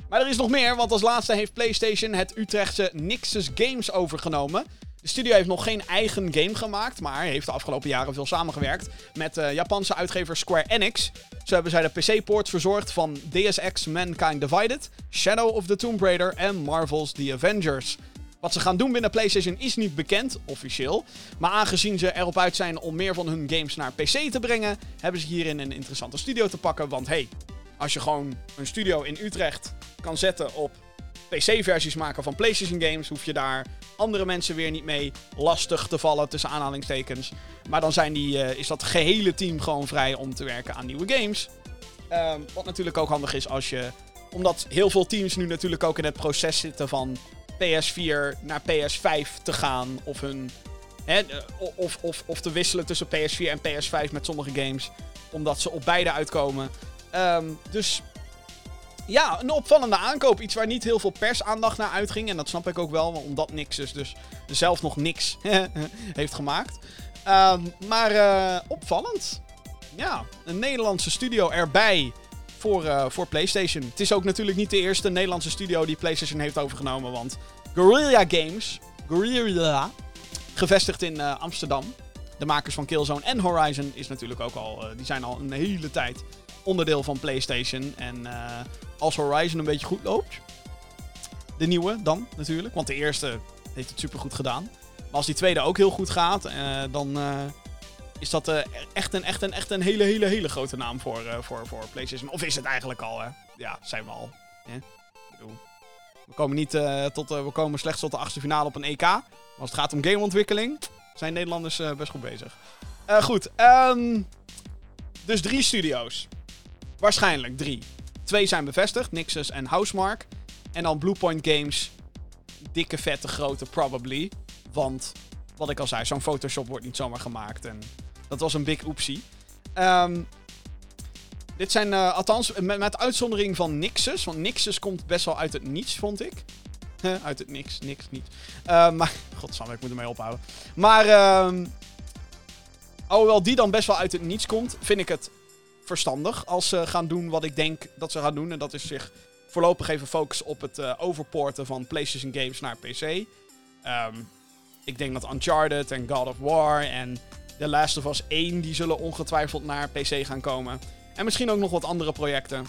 Maar er is nog meer, want als laatste heeft PlayStation het Utrechtse Nixus Games overgenomen. De studio heeft nog geen eigen game gemaakt, maar heeft de afgelopen jaren veel samengewerkt met de Japanse uitgever Square Enix. Zo hebben zij de P C-ports verzorgd van Deus Ex Mankind Divided, Shadow of the Tomb Raider en Marvel's The Avengers. Wat ze gaan doen binnen PlayStation is niet bekend, officieel. Maar aangezien ze erop uit zijn om meer van hun games naar P C te brengen, hebben ze hierin een interessante studio te pakken, want hey... Als je gewoon een studio in Utrecht kan zetten op P C-versies maken van PlayStation games, hoef je daar andere mensen weer niet mee lastig te vallen, tussen aanhalingstekens. Maar dan zijn die, uh, is dat gehele team gewoon vrij om te werken aan nieuwe games. Um, wat natuurlijk ook handig is als je... Omdat heel veel teams nu natuurlijk ook in het proces zitten van P S vier naar P S vijf te gaan. Of, hun, hè, of, of, of te wisselen tussen P S vier en P S vijf met sommige games. Omdat ze op beide uitkomen. Um, dus ja, een opvallende aankoop. Iets waar niet heel veel persaandacht naar uitging. En dat snap ik ook wel, omdat Nixus dus zelf nog niks heeft gemaakt. Um, maar uh, opvallend. Ja, een Nederlandse studio erbij voor, uh, voor PlayStation. Het is ook natuurlijk niet de eerste Nederlandse studio die PlayStation heeft overgenomen. Want Guerrilla Games, Guerrilla, gevestigd in uh, Amsterdam. De makers van Killzone en Horizon is natuurlijk ook al, uh, die zijn al een hele tijd... onderdeel van PlayStation. En uh, als Horizon een beetje goed loopt, de nieuwe dan natuurlijk, want de eerste heeft het supergoed gedaan. Maar als die tweede ook heel goed gaat, uh, dan uh, is dat uh, echt, een, echt, een, echt een hele, hele, hele grote naam voor, uh, voor, voor PlayStation. Of is het eigenlijk al, hè? Ja, zijn we al. Hè? Ik bedoel, we komen, niet, uh, tot, uh, we komen slechts tot de achtste finale op een E K. Maar als het gaat om gameontwikkeling, zijn Nederlanders uh, best goed bezig. Uh, goed, um, dus drie studio's. Waarschijnlijk drie. Twee zijn bevestigd, Nixus en Housemarque. En dan Bluepoint Games. Dikke, vette, grote, probably. Want, wat ik al zei, zo'n Photoshop wordt niet zomaar gemaakt. En dat was een big oepsie. Um, dit zijn, uh, althans, met, met uitzondering van Nixus. Want Nixus komt best wel uit het niets, vond ik. uit het niks, niks, niets. Uh, maar, godsamme, ik moet ermee ophouden. Maar, um, alhoewel die dan best wel uit het niets komt, vind ik het... verstandig als ze gaan doen wat ik denk dat ze gaan doen. En dat is zich voorlopig even focussen op het uh, overporten van PlayStation games naar P C. Um, ik denk dat Uncharted en God of War en The Last of Us één... die zullen ongetwijfeld naar P C gaan komen. En misschien ook nog wat andere projecten.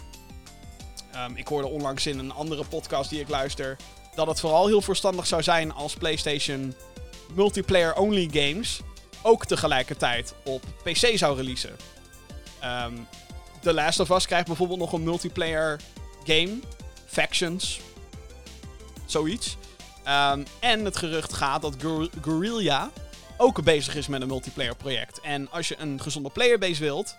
Um, ik hoorde onlangs in een andere podcast die ik luister... dat het vooral heel verstandig zou zijn als PlayStation multiplayer-only games... ook tegelijkertijd op P C zou releasen. Um, The Last of Us krijgt bijvoorbeeld nog een multiplayer game. Factions. Zoiets. Um, en het gerucht gaat dat Guer- Guerrilla ook bezig is met een multiplayer project. En als je een gezonde playerbase wilt...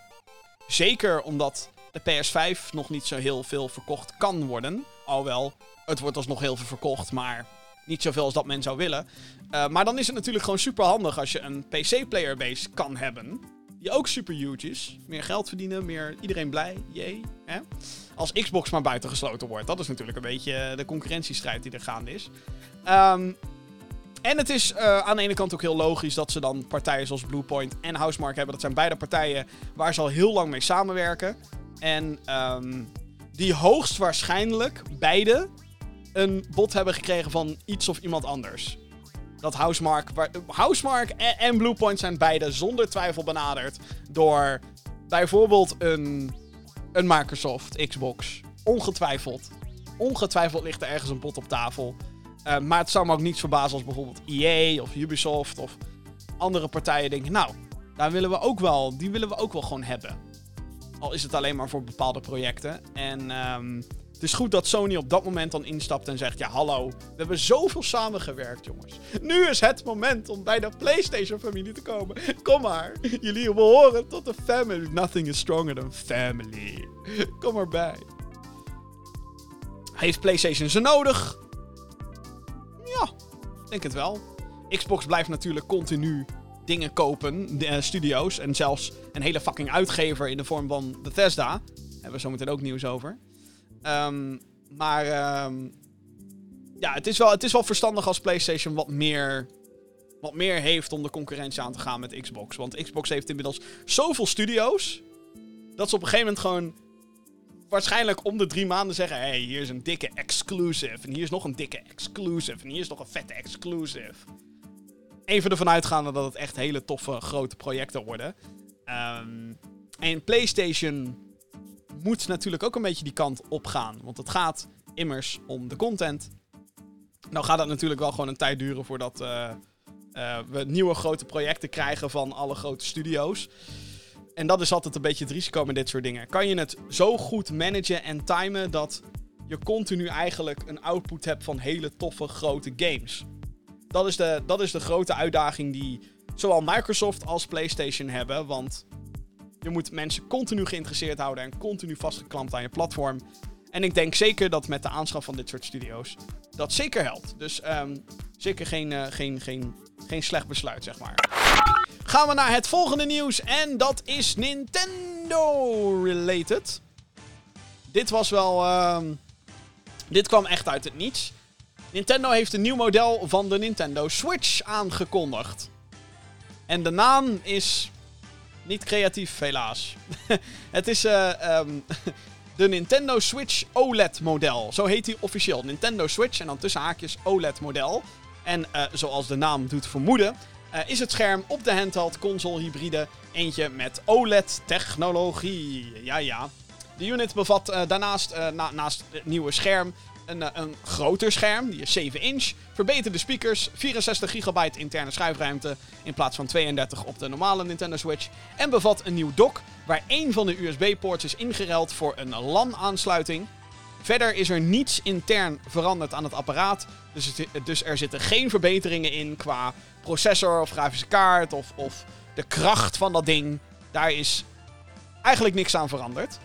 zeker omdat de P S vijf nog niet zo heel veel verkocht kan worden. Alhoewel, het wordt alsnog heel veel verkocht, maar... niet zoveel als dat men zou willen. Uh, maar dan is het natuurlijk gewoon super handig als je een P C playerbase kan hebben... die ook super huge is. Meer geld verdienen, meer iedereen blij. Jee. Hè? Als Xbox maar buitengesloten wordt. Dat is natuurlijk een beetje de concurrentiestrijd die er gaande is. Um, en het is uh, aan de ene kant ook heel logisch... dat ze dan partijen zoals Bluepoint en Housemarque hebben. Dat zijn beide partijen waar ze al heel lang mee samenwerken. En um, die hoogstwaarschijnlijk beide een bod hebben gekregen van iets of iemand anders. Dat Housemarque, waar, Housemarque en, en Bluepoint zijn beide zonder twijfel benaderd door bijvoorbeeld een, een Microsoft Xbox. Ongetwijfeld. Ongetwijfeld ligt er ergens een bod op tafel. Uh, maar het zou me ook niets verbazen als bijvoorbeeld E A of Ubisoft of andere partijen denken, nou, daar willen we ook wel, die willen we ook wel gewoon hebben. Al is het alleen maar voor bepaalde projecten. En um, het is goed dat Sony op dat moment dan instapt en zegt, ja hallo, we hebben zoveel samengewerkt jongens. Nu is het moment om bij de PlayStation-familie te komen. Kom maar, jullie behoren tot de family. Nothing is stronger than family. Kom maar bij. Heeft PlayStation ze nodig? Ja, ik denk het wel. Xbox blijft natuurlijk continu dingen kopen, de, uh, studio's en zelfs een hele fucking uitgever in de vorm van Bethesda. Daar hebben we zometeen ook nieuws over. Um, maar um, ja, het is, wel, het is wel verstandig als PlayStation wat meer, wat meer heeft om de concurrentie aan te gaan met Xbox. Want Xbox heeft inmiddels zoveel studio's dat ze op een gegeven moment gewoon waarschijnlijk om de drie maanden zeggen, hé, hey, hier is een dikke exclusive en hier is nog een dikke exclusive en hier is nog een vette exclusive. Even ervan uitgaande dat het echt hele toffe grote projecten worden. Um, en PlayStation moet natuurlijk ook een beetje die kant op gaan. Want het gaat immers om de content. Nou gaat dat natuurlijk wel gewoon een tijd duren voordat uh, uh, we nieuwe grote projecten krijgen van alle grote studio's. En dat is altijd een beetje het risico met dit soort dingen. Kan je het zo goed managen en timen dat je continu eigenlijk een output hebt van hele toffe grote games? Dat is de, dat is de grote uitdaging die zowel Microsoft als PlayStation hebben. Want je moet mensen continu geïnteresseerd houden en continu vastgeklampt aan je platform. En ik denk zeker dat met de aanschaf van dit soort studio's dat zeker helpt. Dus um, zeker geen, uh, geen, geen, geen slecht besluit, zeg maar. Gaan we naar het volgende nieuws en dat is Nintendo-related. Dit was wel... Um, dit kwam echt uit het niets. Nintendo heeft een nieuw model van de Nintendo Switch aangekondigd. En de naam is niet creatief, helaas. Het is uh, um, de Nintendo Switch O L E D-model. Zo heet hij officieel. Nintendo Switch en dan tussen haakjes O L E D-model. En uh, zoals de naam doet vermoeden, uh, is het scherm op de handheld console hybride eentje met O L E D-technologie. Ja, ja. De unit bevat uh, daarnaast, uh, na- naast het nieuwe scherm, Een, een groter scherm, die is zeven inch. Verbeterde speakers, vierenzestig gigabyte interne schuifruimte in plaats van tweeëndertig op de normale Nintendo Switch. En bevat een nieuw dock, waar één van de U S B-poorts is ingeruild voor een LAN-aansluiting. Verder is er niets intern veranderd aan het apparaat. Dus, het, dus er zitten geen verbeteringen in qua processor of grafische kaart of, of de kracht van dat ding. Daar is eigenlijk niks aan veranderd.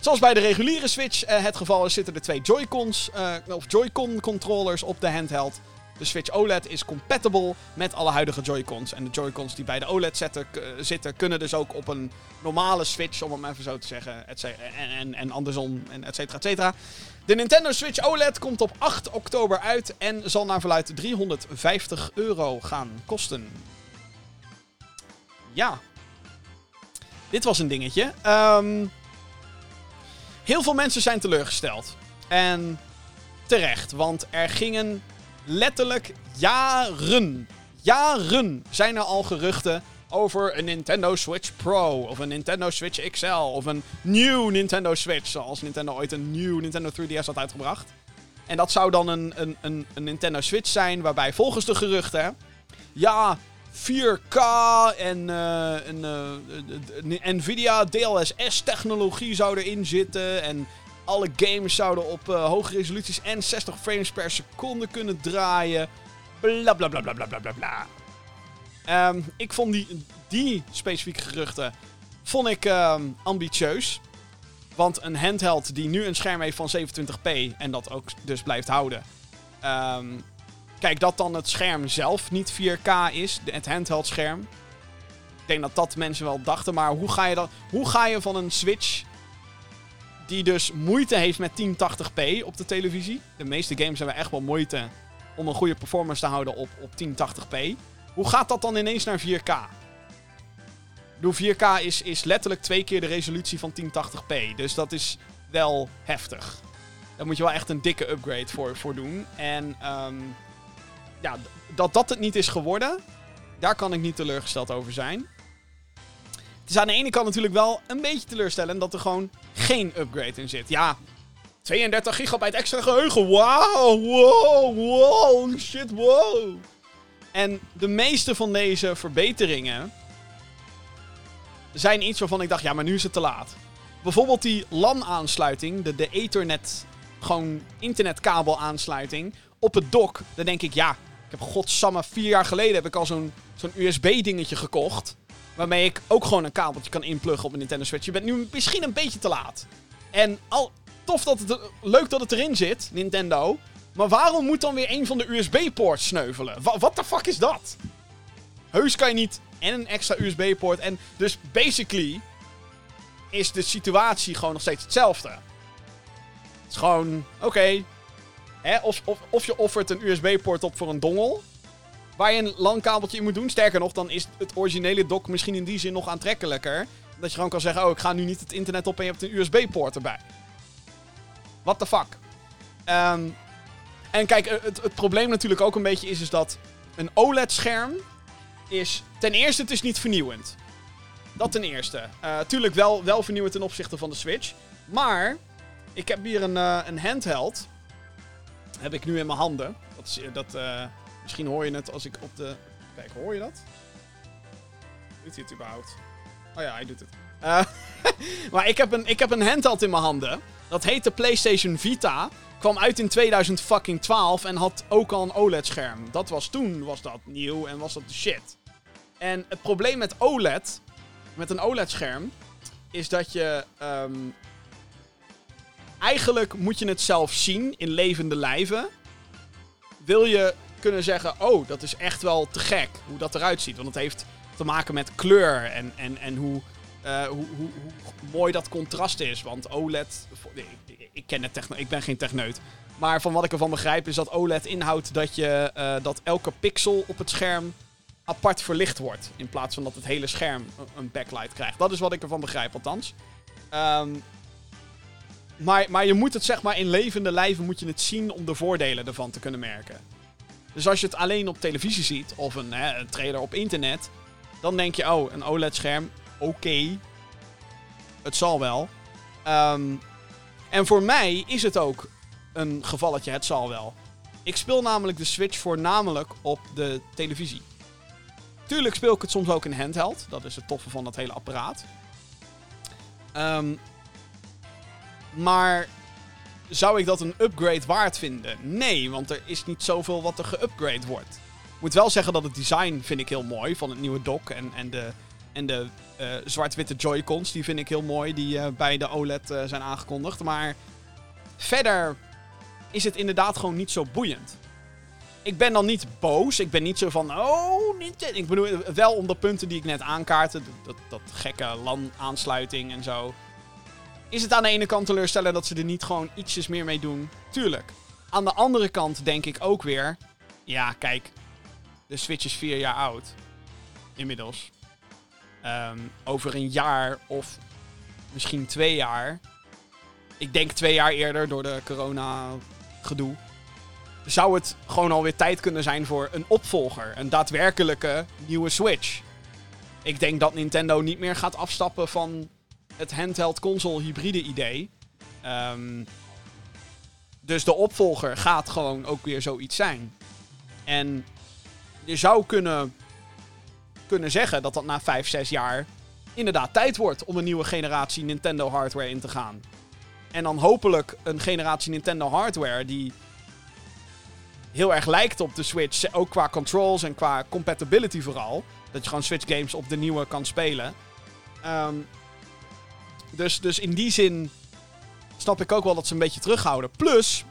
Zoals bij de reguliere Switch uh, het geval is, zitten er twee Joy-Cons, uh, of Joy-Con controllers op de handheld. De Switch O L E D is compatible met alle huidige Joy-Cons. En de Joy-Cons die bij de O L E D zetten, k- zitten, kunnen dus ook op een normale Switch, om het even zo te zeggen, et cetera, en, en, en andersom, en et cetera, et cetera. De Nintendo Switch O L E D komt op acht oktober uit en zal naar verluid driehonderdvijftig euro gaan kosten. Ja. Dit was een dingetje. Ehm... Um... Heel veel mensen zijn teleurgesteld. En terecht, want er gingen letterlijk jaren, jaren zijn er al geruchten over een Nintendo Switch Pro, of een Nintendo Switch X L, of een nieuw Nintendo Switch, zoals Nintendo ooit een nieuw Nintendo drie D S had uitgebracht. En dat zou dan een, een, een, een Nintendo Switch zijn, waarbij volgens de geruchten, ja, vier K en, uh, en uh, Nvidia D L S S-technologie zou erin zitten. En alle games zouden op uh, hoge resoluties en zestig frames per seconde kunnen draaien. Bla bla bla bla bla bla bla. Um, ik vond die, die specifieke geruchten vond ik, um, ambitieus. Want een handheld die nu een scherm heeft van zevenentwintig p en dat ook dus blijft houden. Um, Kijk, dat dan het scherm zelf niet vier K is, het handheld scherm. Ik denk dat dat mensen wel dachten, maar hoe ga je, dat, hoe ga je van een Switch die dus moeite heeft met tien tachtig p op de televisie. De meeste games hebben echt wel moeite om een goede performance te houden op, op tien tachtig p. Hoe gaat dat dan ineens naar vier K? De vier K is, is letterlijk twee keer de resolutie van tien tachtig p, dus dat is wel heftig. Daar moet je wel echt een dikke upgrade voor, voor doen. En um, ja, dat dat het niet is geworden, daar kan ik niet teleurgesteld over zijn. Het is aan de ene kant natuurlijk wel een beetje teleurstellend dat er gewoon geen upgrade in zit. Ja, tweeëndertig gigabyte extra geheugen. Wauw, wow, wow, shit, wow. En de meeste van deze verbeteringen zijn iets waarvan ik dacht, ja, maar nu is het te laat. Bijvoorbeeld die LAN-aansluiting, de, de Ethernet, gewoon internetkabel-aansluiting op het dock. Dan denk ik, ja, ik heb godsamme vier jaar geleden heb ik al zo'n, zo'n U S B-dingetje gekocht. Waarmee ik ook gewoon een kabeltje kan inpluggen op een Nintendo Switch. Je bent nu misschien een beetje te laat. En al tof dat het, leuk dat het erin zit, Nintendo. Maar waarom moet dan weer een van de U S B-poorts sneuvelen? Wa- wat de fuck is dat? Heus kan je niet en een extra U S B-poort. En dus basically is de situatie gewoon nog steeds hetzelfde. Het is gewoon, oké. Okay. Of, of, of je offert een U S B-poort op voor een dongel. Waar je een LAN-kabeltje in moet doen. Sterker nog, dan is het originele dock misschien in die zin nog aantrekkelijker. Dat je gewoon kan zeggen, oh, ik ga nu niet het internet op en je hebt een U S B-poort erbij. What the fuck? Um, en kijk, het, het probleem natuurlijk ook een beetje is, is dat een O L E D-scherm is... Ten eerste, het is niet vernieuwend. Dat ten eerste. Uh, tuurlijk wel, wel vernieuwend ten opzichte van de Switch. Maar, ik heb hier een, uh, een handheld. Heb ik nu in mijn handen. Dat is... Dat, uh, Misschien hoor je het als ik op de... Kijk, hoor je dat? Doet hij het überhaupt? Oh ja, hij doet het. Uh, maar ik heb, een, ik heb een handheld in mijn handen. Dat heet de PlayStation Vita. Kwam uit in twintig twaalf en had ook al een O L E D-scherm. Dat was toen, was dat nieuw en was dat de shit. En het probleem met O L E D, met een O L E D-scherm, is dat je... Um, eigenlijk moet je het zelf zien in levende lijven. Wil je... kunnen zeggen, oh, dat is echt wel te gek hoe dat eruit ziet. Want het heeft te maken met kleur en, en, en hoe, uh, hoe, hoe, hoe mooi dat contrast is. Want O L E D... Ik, ik, ken het techne- ik ben geen techneut. Maar van wat ik ervan begrijp is dat O L E D inhoudt dat, je, uh, dat elke pixel op het scherm apart verlicht wordt. In plaats van dat het hele scherm een backlight krijgt. Dat is wat ik ervan begrijp, althans. Um, maar, maar je moet het zeg maar in levende lijven moet je het zien om de voordelen ervan te kunnen merken. Dus als je het alleen op televisie ziet, of een, hè, een trailer op internet, dan denk je, oh, een O L E D-scherm, oké. Okay. Het zal wel. Um, en voor mij is het ook een gevalletje, het zal wel. Ik speel namelijk de Switch voornamelijk op de televisie. Tuurlijk speel ik het soms ook in handheld. Dat is het toffe van dat hele apparaat. Um, maar... Zou ik dat een upgrade waard vinden? Nee, want er is niet zoveel wat er geupgrade wordt. Ik moet wel zeggen dat het design vind ik heel mooi. Van het nieuwe dock en, en de, en de uh, zwart-witte Joy-Cons. Die vind ik heel mooi. Die uh, bij de O L E D uh, zijn aangekondigd. Maar verder is het inderdaad gewoon niet zo boeiend. Ik ben dan niet boos. Ik ben niet zo van... Oh, niet... Ik bedoel, wel om de punten die ik net aankaartte. Dat, dat gekke LAN-aansluiting en zo. Is het aan de ene kant teleurstellen dat ze er niet gewoon ietsjes meer mee doen? Tuurlijk. Aan de andere kant denk ik ook weer... Ja, kijk. De Switch is vier jaar oud. Inmiddels. Um, over een jaar of misschien twee jaar. Ik denk twee jaar eerder door de corona gedoe. Zou het gewoon alweer tijd kunnen zijn voor een opvolger. Een daadwerkelijke nieuwe Switch. Ik denk dat Nintendo niet meer gaat afstappen van... het handheld console hybride idee. Um, dus de opvolger gaat gewoon ook weer zoiets zijn. En je zou kunnen, kunnen zeggen dat dat na vijf, zes jaar inderdaad tijd wordt om een nieuwe generatie Nintendo hardware in te gaan. En dan hopelijk een generatie Nintendo hardware die heel erg lijkt op de Switch. Ook qua controls en qua compatibility vooral. Dat je gewoon Switch games op de nieuwe kan spelen. Um, Dus, dus in die zin snap ik ook wel dat ze een beetje terughouden. Plus,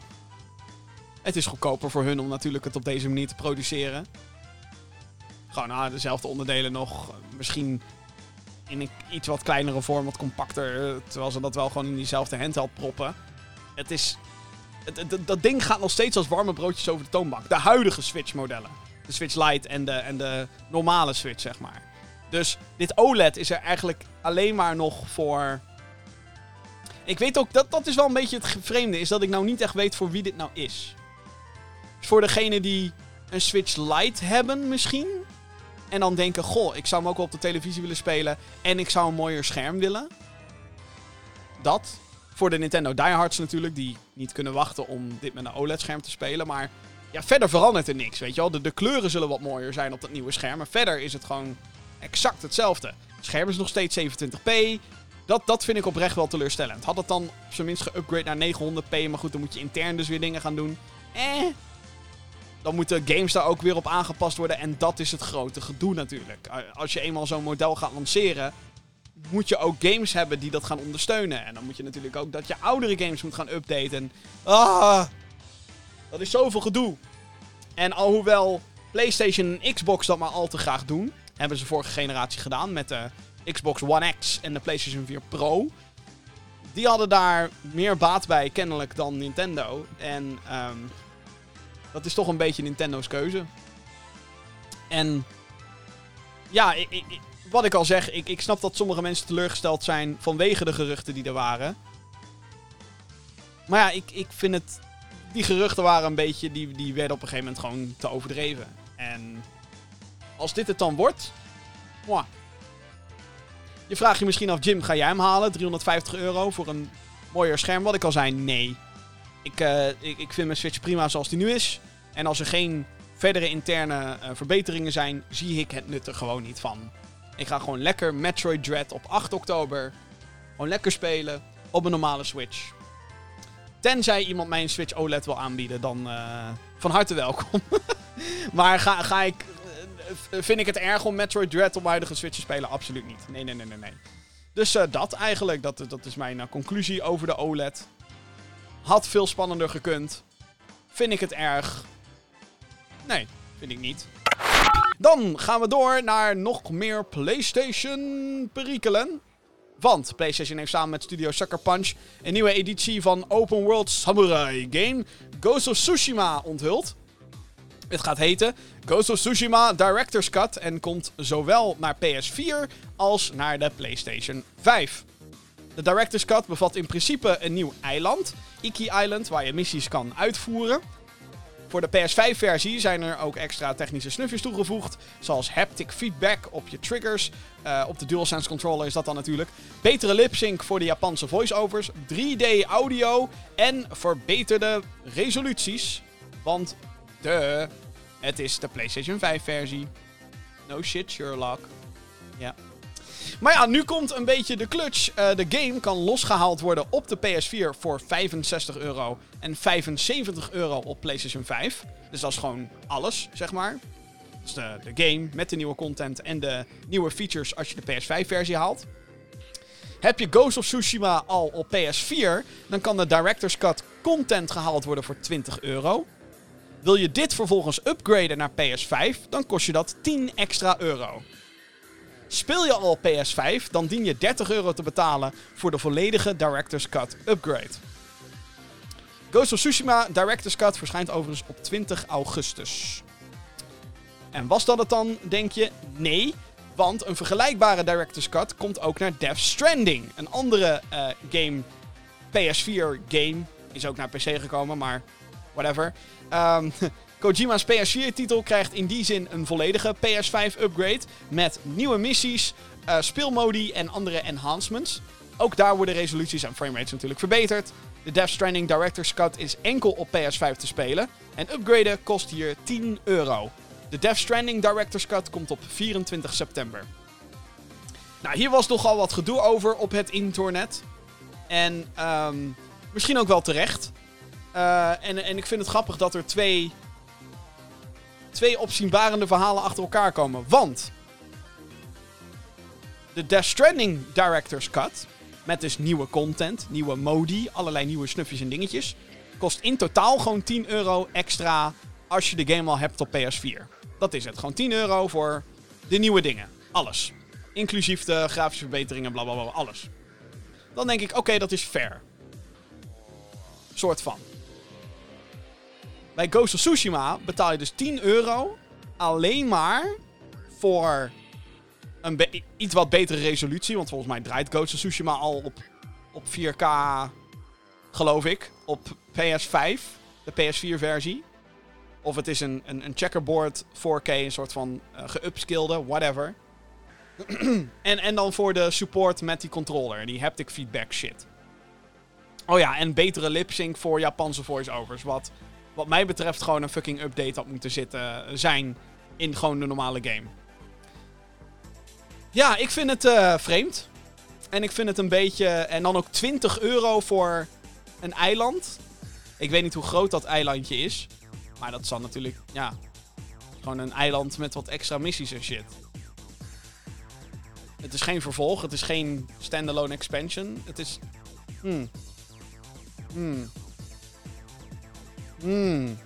het is goedkoper voor hun om natuurlijk het op deze manier te produceren. Gewoon nou, dezelfde onderdelen nog. Misschien in een iets wat kleinere vorm, wat compacter. Terwijl ze dat wel gewoon in diezelfde handheld proppen. Het is... Het, het, dat ding gaat nog steeds als warme broodjes over de toonbank. De huidige Switch-modellen. De Switch Lite en de, en de normale Switch, zeg maar. Dus dit O L E D is er eigenlijk alleen maar nog voor... Ik weet ook, dat, dat is wel een beetje het vreemde, is dat ik nou niet echt weet voor wie dit nou is. Dus voor degenen die een Switch Lite hebben misschien. En dan denken, goh, ik zou hem ook wel op de televisie willen spelen. En ik zou een mooier scherm willen. Dat. Voor de Nintendo diehards natuurlijk, die niet kunnen wachten om dit met een O L E D-scherm te spelen. Maar ja, verder verandert er niks, weet je wel. De, de kleuren zullen wat mooier zijn op dat nieuwe scherm. Maar verder is het gewoon exact hetzelfde. Het scherm is nog steeds zevenentwintig p. Dat, dat vind ik oprecht wel teleurstellend. Had het dan op zijn minst geupgrade naar negenhonderd p. Maar goed, dan moet je intern dus weer dingen gaan doen. Eh... Dan moeten games daar ook weer op aangepast worden. En dat is het grote gedoe natuurlijk. Als je eenmaal zo'n model gaat lanceren, moet je ook games hebben die dat gaan ondersteunen. En dan moet je natuurlijk ook dat je oudere games moet gaan updaten. Ah, dat is zoveel gedoe. En alhoewel PlayStation en Xbox dat maar al te graag doen, hebben ze vorige generatie gedaan met de Xbox One X en de PlayStation vier Pro. Die hadden daar meer baat bij kennelijk dan Nintendo. En Um, dat is toch een beetje Nintendo's keuze. En ja, ik, ik, wat ik al zeg, ik, ik snap dat sommige mensen teleurgesteld zijn vanwege de geruchten die er waren. Maar ja, ik, ik vind het, die geruchten waren een beetje, die, die werden op een gegeven moment gewoon te overdreven. En als dit het dan wordt, mwah. Je vraagt je misschien af, Jim, ga jij hem halen? driehonderdvijftig euro voor een mooier scherm? Wat ik al zei, nee. Ik, uh, ik, ik vind mijn Switch prima zoals die nu is. En als er geen verdere interne uh, verbeteringen zijn, zie ik het nut er gewoon niet van. Ik ga gewoon lekker Metroid Dread op acht oktober. Gewoon lekker spelen op een normale Switch. Tenzij iemand mij een Switch O L E D wil aanbieden, dan uh, van harte welkom. Maar ga, ga ik, uh, vind ik het erg om Metroid Dread op mijn huidige Switch te spelen? Absoluut niet. Nee, nee, nee, nee. nee. Dus uh, dat eigenlijk, dat, dat is mijn uh, conclusie over de O L E D. Had veel spannender gekund. Vind ik het erg? Nee, vind ik niet. Dan gaan we door naar nog meer PlayStation perikelen. Want PlayStation heeft samen met studio Sucker Punch een nieuwe editie van Open World Samurai Game Ghost of Tsushima onthuld. Het gaat heten Ghost of Tsushima Director's Cut en komt zowel naar P S vier als naar de PlayStation vijf. De Director's Cut bevat in principe een nieuw eiland, Iki Island, waar je missies kan uitvoeren. Voor de P S vijf versie zijn er ook extra technische snufjes toegevoegd, zoals haptic feedback op je triggers. Uh, op de DualSense controller is dat dan natuurlijk. Betere lip-sync voor de Japanse voice-overs, drie D audio en verbeterde resoluties. Want, duh, het is de PlayStation vijf versie. No shit, Sherlock. Ja. Yeah. Maar ja, nu komt een beetje de clutch. Uh, de game kan losgehaald worden op de P S vier voor vijfenzestig euro en vijfenzeventig euro op PlayStation vijf. Dus dat is gewoon alles, zeg maar. Dus de, de game met de nieuwe content en de nieuwe features als je de P S vijf versie haalt. Heb je Ghost of Tsushima al op P S vier, dan kan de Director's Cut content gehaald worden voor twintig euro. Wil je dit vervolgens upgraden naar P S vijf, dan kost je dat tien extra euro. Speel je al P S vijf, dan dien je dertig euro te betalen voor de volledige Director's Cut upgrade. Ghost of Tsushima Director's Cut verschijnt overigens op twintig augustus. En was dat het dan, denk je? Nee, want een vergelijkbare Director's Cut komt ook naar Death Stranding. Een andere uh, game, P S vier game, is ook naar P C gekomen, maar whatever. Um, Kojima's P S vier titel krijgt in die zin een volledige P S vijf upgrade met nieuwe missies, uh, speelmodi en andere enhancements. Ook daar worden resoluties en framerates natuurlijk verbeterd. De Death Stranding Director's Cut is enkel op P S vijf te spelen en upgraden kost hier tien euro. De Death Stranding Director's Cut komt op vierentwintig september. Nou, hier was nogal wat gedoe over op het internet. En um, misschien ook wel terecht. Uh, en, en ik vind het grappig dat er twee... twee opzienbarende verhalen achter elkaar komen. Want de Death Stranding Director's Cut, met dus nieuwe content, nieuwe modi, allerlei nieuwe snufjes en dingetjes, kost in totaal gewoon tien euro extra als je de game al hebt op P S vier. Dat is het. Gewoon tien euro voor de nieuwe dingen. Alles. Inclusief de grafische verbeteringen, blablabla, alles. Dan denk ik, oké, okay, dat is fair. Soort van. Bij Ghost of Tsushima betaal je dus tien euro alleen maar voor een be- iets wat betere resolutie. Want volgens mij draait Ghost of Tsushima al op, op vier K, geloof ik, op P S vijf, de P S vier versie. Of het is een, een, een checkerboard four K, een soort van uh, geupskilde, whatever. en, en dan voor de support met die controller, die haptic feedback shit. Oh ja, en betere lip-sync voor Japanse voice-overs. Wat, wat mij betreft gewoon een fucking update had moeten zitten zijn in gewoon de normale game. Ja, ik vind het uh, vreemd. En ik vind het een beetje... En dan ook twintig euro voor een eiland. Ik weet niet hoe groot dat eilandje is. Maar dat zal natuurlijk... Ja, gewoon een eiland met wat extra missies en shit. Het is geen vervolg. Het is geen standalone expansion. Het is... Hmm. Hmm. Hmm.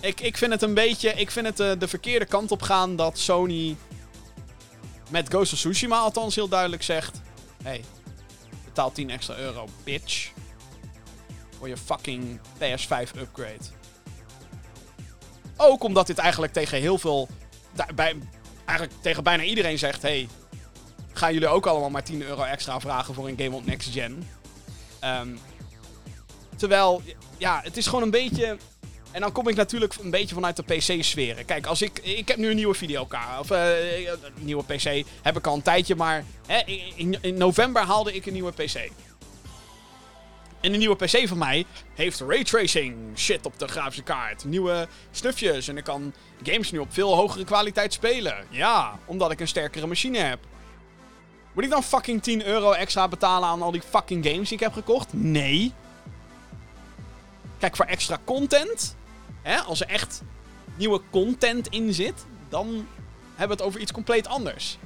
Ik, ik vind het een beetje... Ik vind het uh, de verkeerde kant op gaan dat Sony... Met Ghost of Tsushima althans heel duidelijk zegt... Hey, betaal tien extra euro, bitch. Voor je fucking P S vijf upgrade. Ook omdat dit eigenlijk tegen heel veel... Bij, eigenlijk tegen bijna iedereen zegt... Hey, gaan jullie ook allemaal maar tien euro extra vragen voor een game op Next Gen? Um, terwijl, ja, het is gewoon een beetje... En dan kom ik natuurlijk een beetje vanuit de P C-sferen. Kijk, als ik, ik heb nu een nieuwe videokaart. Of uh, een nieuwe P C heb ik al een tijdje, maar... Hè, in, in november haalde ik een nieuwe P C. En de nieuwe P C van mij heeft raytracing shit op de grafische kaart. Nieuwe snufjes. En ik kan games nu op veel hogere kwaliteit spelen. Ja, omdat ik een sterkere machine heb. Moet ik dan fucking tien euro extra betalen aan al die fucking games die ik heb gekocht? Nee. Kijk, voor extra content... Hè, als er echt nieuwe content in zit... Dan hebben we het over iets compleet anders.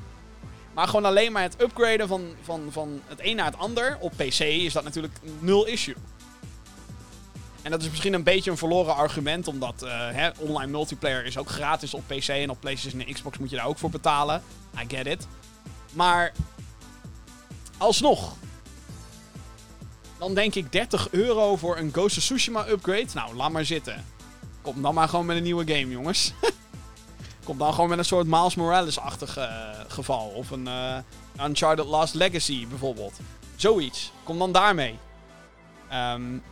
Maar gewoon alleen maar het upgraden van, van, van het een naar het ander... Op P C is dat natuurlijk nul issue. En dat is misschien een beetje een verloren argument... Omdat uh, hè, online multiplayer is ook gratis op P C... En op PlayStation en Xbox moet je daar ook voor betalen. I get it. Maar... Alsnog... Dan denk ik dertig euro voor een Ghost of Tsushima upgrade. Nou, laat maar zitten. Kom dan maar gewoon met een nieuwe game, jongens. Kom dan gewoon met een soort Miles Morales-achtig uh, geval. Of een uh, Uncharted Lost Legacy, bijvoorbeeld. Zoiets. Kom dan daarmee. Um,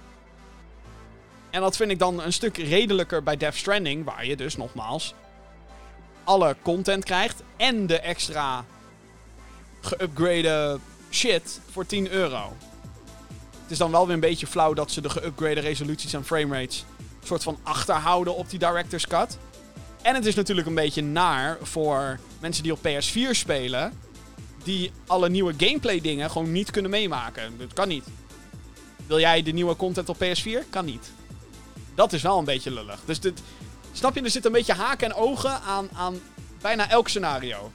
en dat vind ik dan een stuk redelijker bij Death Stranding. Waar je dus, nogmaals, alle content krijgt. En de extra geupgrade shit voor tien euro. Het is dan wel weer een beetje flauw dat ze de geupgrade resoluties en framerates... soort van achterhouden op die Director's Cut. En het is natuurlijk een beetje naar voor mensen die op P S vier spelen... die alle nieuwe gameplay dingen gewoon niet kunnen meemaken. Dat kan niet. Wil jij de nieuwe content op P S vier? Kan niet. Dat is wel een beetje lullig. Dus dit, snap je, er zit een beetje haken en ogen aan, aan bijna elk scenario...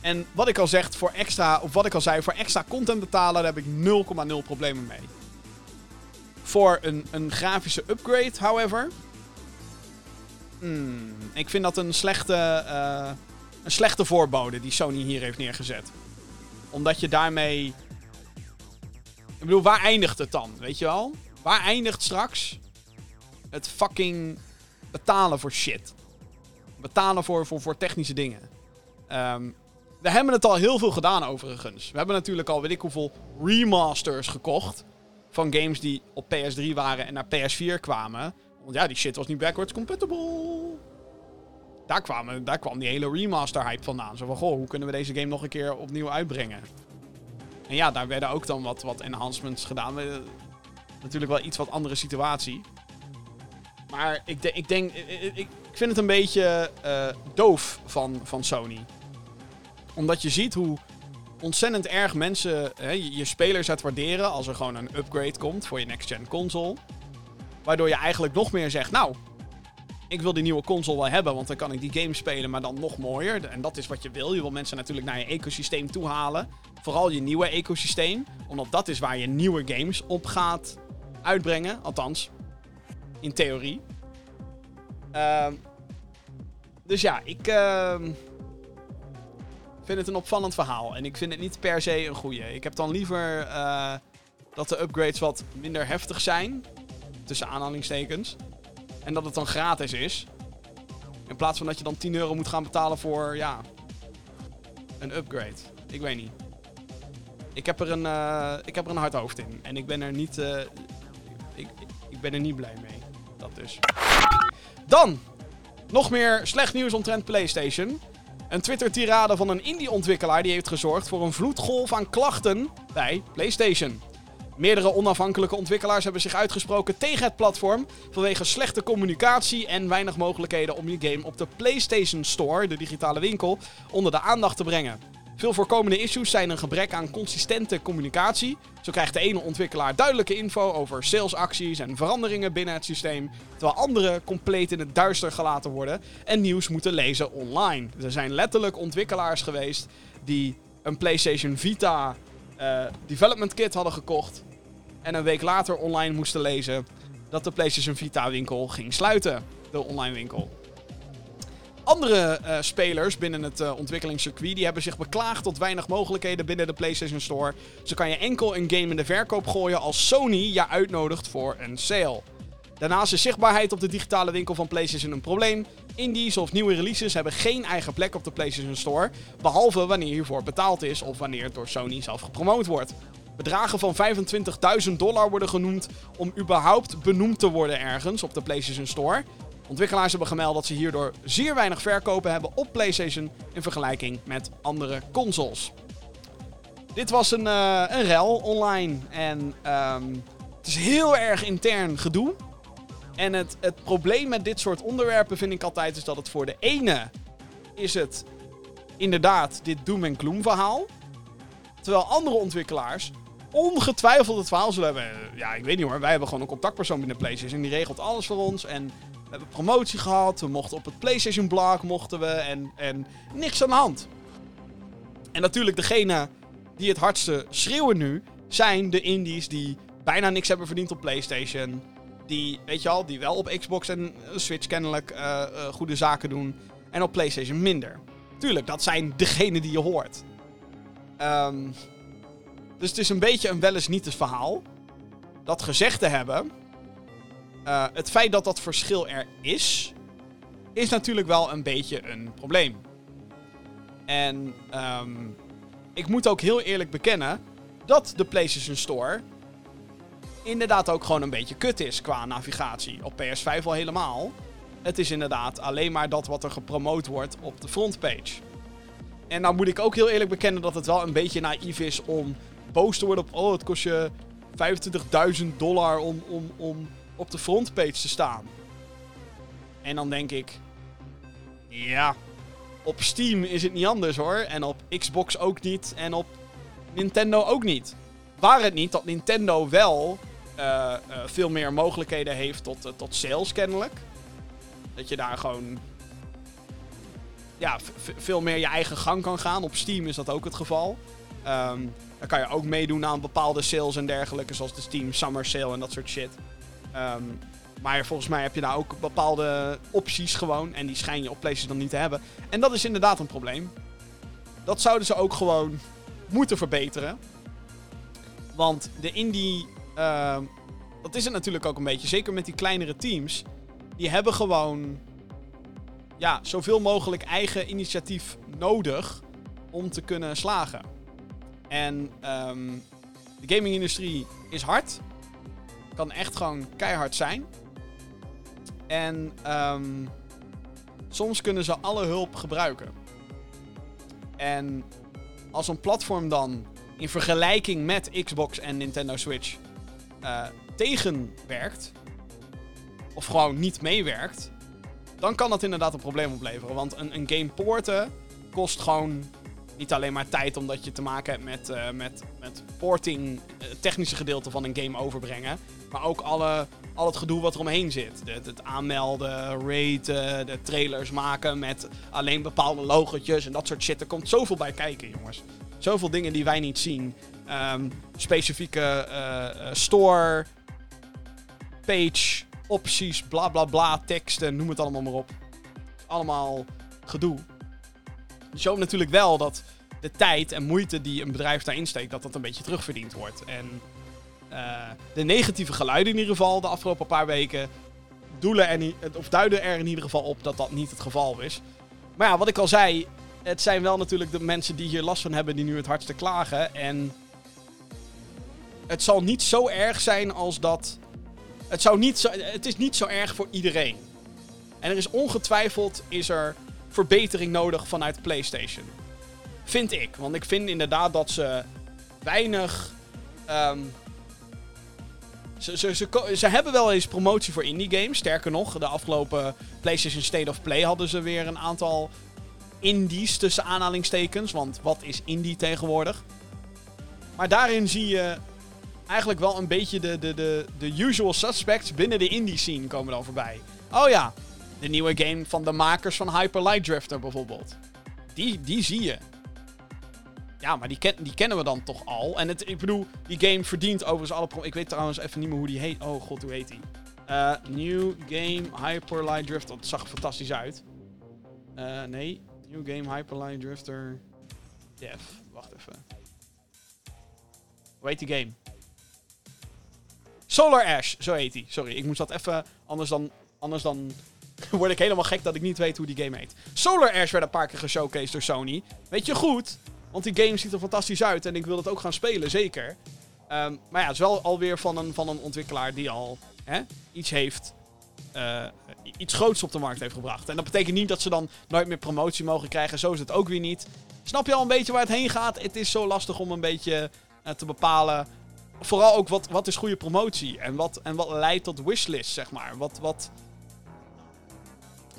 En wat ik al zeg, voor extra, of wat ik al zei, voor extra content betalen, daar heb ik nul komma nul problemen mee. Voor een, een grafische upgrade, however. Hmm, ik vind dat een slechte, uh, een slechte voorbode die Sony hier heeft neergezet. Omdat je daarmee... Ik bedoel, waar eindigt het dan, weet je wel? Waar eindigt straks het fucking betalen voor shit? Betalen voor, voor, voor technische dingen. Um, we hebben het al heel veel gedaan overigens. We hebben natuurlijk al weet ik hoeveel remasters gekocht. Van games die op P S drie waren en naar P S vier kwamen. Want ja, die shit was niet backwards compatible. Daar, kwamen, daar kwam die hele remaster hype vandaan. Zo van, goh, hoe kunnen we deze game nog een keer opnieuw uitbrengen? En ja, daar werden ook dan wat, wat enhancements gedaan. Natuurlijk wel iets wat andere situatie. Maar ik, de, ik denk... Ik, ik vind het een beetje uh, doof van, van Sony. Omdat je ziet hoe ontzettend erg mensen hè, je, je spelers uit waarderen... als er gewoon een upgrade komt voor je next-gen console. Waardoor je eigenlijk nog meer zegt... Nou, ik wil die nieuwe console wel hebben... want dan kan ik die game spelen, maar dan nog mooier. En dat is wat je wil. Je wil mensen natuurlijk naar je ecosysteem toe halen. Vooral je nieuwe ecosysteem. Omdat dat is waar je nieuwe games op gaat uitbrengen. Althans, in theorie. Uh, dus ja, ik... Uh... Ik vind het een opvallend verhaal. En ik vind het niet per se een goeie. Ik heb dan liever uh, dat de upgrades wat minder heftig zijn. Tussen aanhalingstekens. En dat het dan gratis is. In plaats van dat je dan tien euro moet gaan betalen voor, ja, een upgrade. Ik weet niet. Ik heb er een, uh, ik heb er een hard hoofd in. En ik ben er niet, uh, ik, ik ben er niet blij mee. Dat dus. Dan! Nog meer slecht nieuws omtrent PlayStation. Een Twitter-tirade van een indie-ontwikkelaar die heeft gezorgd voor een vloedgolf aan klachten bij PlayStation. Meerdere onafhankelijke ontwikkelaars hebben zich uitgesproken tegen het platform vanwege slechte communicatie en weinig mogelijkheden om je game op de PlayStation Store, de digitale winkel, onder de aandacht te brengen. Veel voorkomende issues zijn een gebrek aan consistente communicatie. Zo krijgt de ene ontwikkelaar duidelijke info over salesacties en veranderingen binnen het systeem, terwijl anderen compleet in het duister gelaten worden en nieuws moeten lezen online. Er zijn letterlijk ontwikkelaars geweest die een PlayStation Vita uh, Development Kit hadden gekocht en een week later online moesten lezen dat de PlayStation Vita winkel ging sluiten, de online winkel. Andere uh, spelers binnen het uh, ontwikkelingscircuit die hebben zich beklaagd tot weinig mogelijkheden binnen de PlayStation Store. Zo kan je enkel een game in de verkoop gooien als Sony je uitnodigt voor een sale. Daarnaast is zichtbaarheid op de digitale winkel van PlayStation een probleem. Indies of nieuwe releases hebben geen eigen plek op de PlayStation Store, behalve wanneer hiervoor betaald is of wanneer het door Sony zelf gepromoot wordt. Bedragen van vijfentwintigduizend dollar worden genoemd om überhaupt benoemd te worden ergens op de PlayStation Store. Ontwikkelaars hebben gemeld dat ze hierdoor zeer weinig verkopen hebben op PlayStation in vergelijking met andere consoles. Dit was een, uh, een rel online en um, het is heel erg intern gedoe. En het, het probleem met dit soort onderwerpen vind ik altijd is dat het voor de ene is het inderdaad dit doom en gloom verhaal. Terwijl andere ontwikkelaars ongetwijfeld het verhaal zullen hebben. Ja, ik weet niet hoor, wij hebben gewoon een contactpersoon binnen PlayStation die regelt alles voor ons en... We hebben promotie gehad, we mochten op het PlayStation blog, mochten we en, en niks aan de hand. En natuurlijk degene die het hardste schreeuwen nu, zijn de indies die bijna niks hebben verdiend op PlayStation. Die, weet je al, die wel op Xbox en Switch kennelijk uh, uh, goede zaken doen en op PlayStation minder. Tuurlijk, dat zijn degenen die je hoort. Um, dus het is een beetje een wel eens niet eens verhaal. Dat gezegd te hebben... Uh, het feit dat dat verschil er is, is natuurlijk wel een beetje een probleem. En um, ik moet ook heel eerlijk bekennen dat de PlayStation Store inderdaad ook gewoon een beetje kut is qua navigatie. Op P S vijf al helemaal. Het is inderdaad alleen maar dat wat er gepromoot wordt op de frontpage. En nou moet ik ook heel eerlijk bekennen dat het wel een beetje naïef is om boos te worden op... Oh, het kost je vijfentwintigduizend dollar om... om, om op de frontpage te staan. En dan denk ik... Ja... Op Steam is het niet anders hoor. En op Xbox ook niet. En op Nintendo ook niet. Waar het niet dat Nintendo wel... Uh, uh, veel meer mogelijkheden heeft tot, uh, tot sales kennelijk. Dat je daar gewoon... Ja, v- veel meer je eigen gang kan gaan. Op Steam is dat ook het geval. Um, dan kan je ook meedoen aan bepaalde sales en dergelijke. Zoals de Steam Summer Sale en dat soort shit. Um, maar volgens mij heb je daar ook bepaalde opties gewoon. En die schijn je op PlayStation dan niet te hebben. En dat is inderdaad een probleem. Dat zouden ze ook gewoon moeten verbeteren. Want de indie... Uh, dat is het natuurlijk ook een beetje. Zeker met die kleinere teams. Die hebben gewoon... Ja, zoveel mogelijk eigen initiatief nodig. Om te kunnen slagen. En um, de gamingindustrie is hard... kan echt gewoon keihard zijn. En um, soms kunnen ze alle hulp gebruiken. En als een platform dan in vergelijking met Xbox en Nintendo Switch uh, tegenwerkt, of gewoon niet meewerkt, dan kan dat inderdaad een probleem opleveren. Want een, een game poorten kost gewoon niet alleen maar tijd omdat je te maken hebt met, uh, met, met porting, het uh, technische gedeelte van een game overbrengen. Maar ook alle, al het gedoe wat er omheen zit. Het, het aanmelden, raten, de trailers maken met alleen bepaalde logotjes en dat soort shit. Er komt zoveel bij kijken, jongens. Zoveel dingen die wij niet zien. Um, specifieke uh, store, page, opties, bla bla bla, teksten, noem het allemaal maar op. Allemaal gedoe. Dus je hoopt natuurlijk wel dat de tijd en moeite die een bedrijf daarin steekt, dat dat een beetje terugverdiend wordt. En uh, de negatieve geluiden in ieder geval de afgelopen paar weken doelen er, of duiden er in ieder geval op dat dat niet het geval is. Maar ja, wat ik al zei, het zijn wel natuurlijk de mensen die hier last van hebben die nu het hardste klagen. En Het zal niet zo erg zijn als dat... Het, zou niet zo, het is niet zo erg voor iedereen. En er is ongetwijfeld is er verbetering nodig vanuit PlayStation. Vind ik. Want ik vind inderdaad dat ze weinig... Um, ze, ze, ze, ze hebben wel eens promotie voor indie games. Sterker nog, de afgelopen PlayStation State of Play hadden ze weer een aantal indies tussen aanhalingstekens. Want wat is indie tegenwoordig? Maar daarin zie je eigenlijk wel een beetje de, de, de, de usual suspects binnen de indie scene komen dan voorbij. Oh ja, de nieuwe game van de makers van Hyper Light Drifter bijvoorbeeld. Die, die zie je. Ja, maar die, ken, die kennen we dan toch al. En het, ik bedoel, die game verdient overigens alle... Pro- ik weet trouwens even niet meer hoe die heet. Oh god, hoe heet die? Uh, new Game Hyper Light Drifter. Dat zag er fantastisch uit. Uh, nee, New Game Hyper Light Drifter... Dev, wacht even. Hoe heet die game? Solar Ash, zo heet die. Sorry, ik moest dat even... Anders dan... Anders dan word ik helemaal gek dat ik niet weet hoe die game heet. Solar Ash werd een paar keer geshowcased door Sony. Weet je goed... Want die game ziet er fantastisch uit en ik wil dat ook gaan spelen, zeker. Um, maar ja, het is wel alweer van een, van een ontwikkelaar die al hè, iets heeft... Uh, iets groots op de markt heeft gebracht. En dat betekent niet dat ze dan nooit meer promotie mogen krijgen. Zo is het ook weer niet. Snap je al een beetje waar het heen gaat? Het is zo lastig om een beetje uh, te bepalen. Vooral ook wat, wat is goede promotie? En wat, en wat leidt tot wishlist, zeg maar? Wat, wat,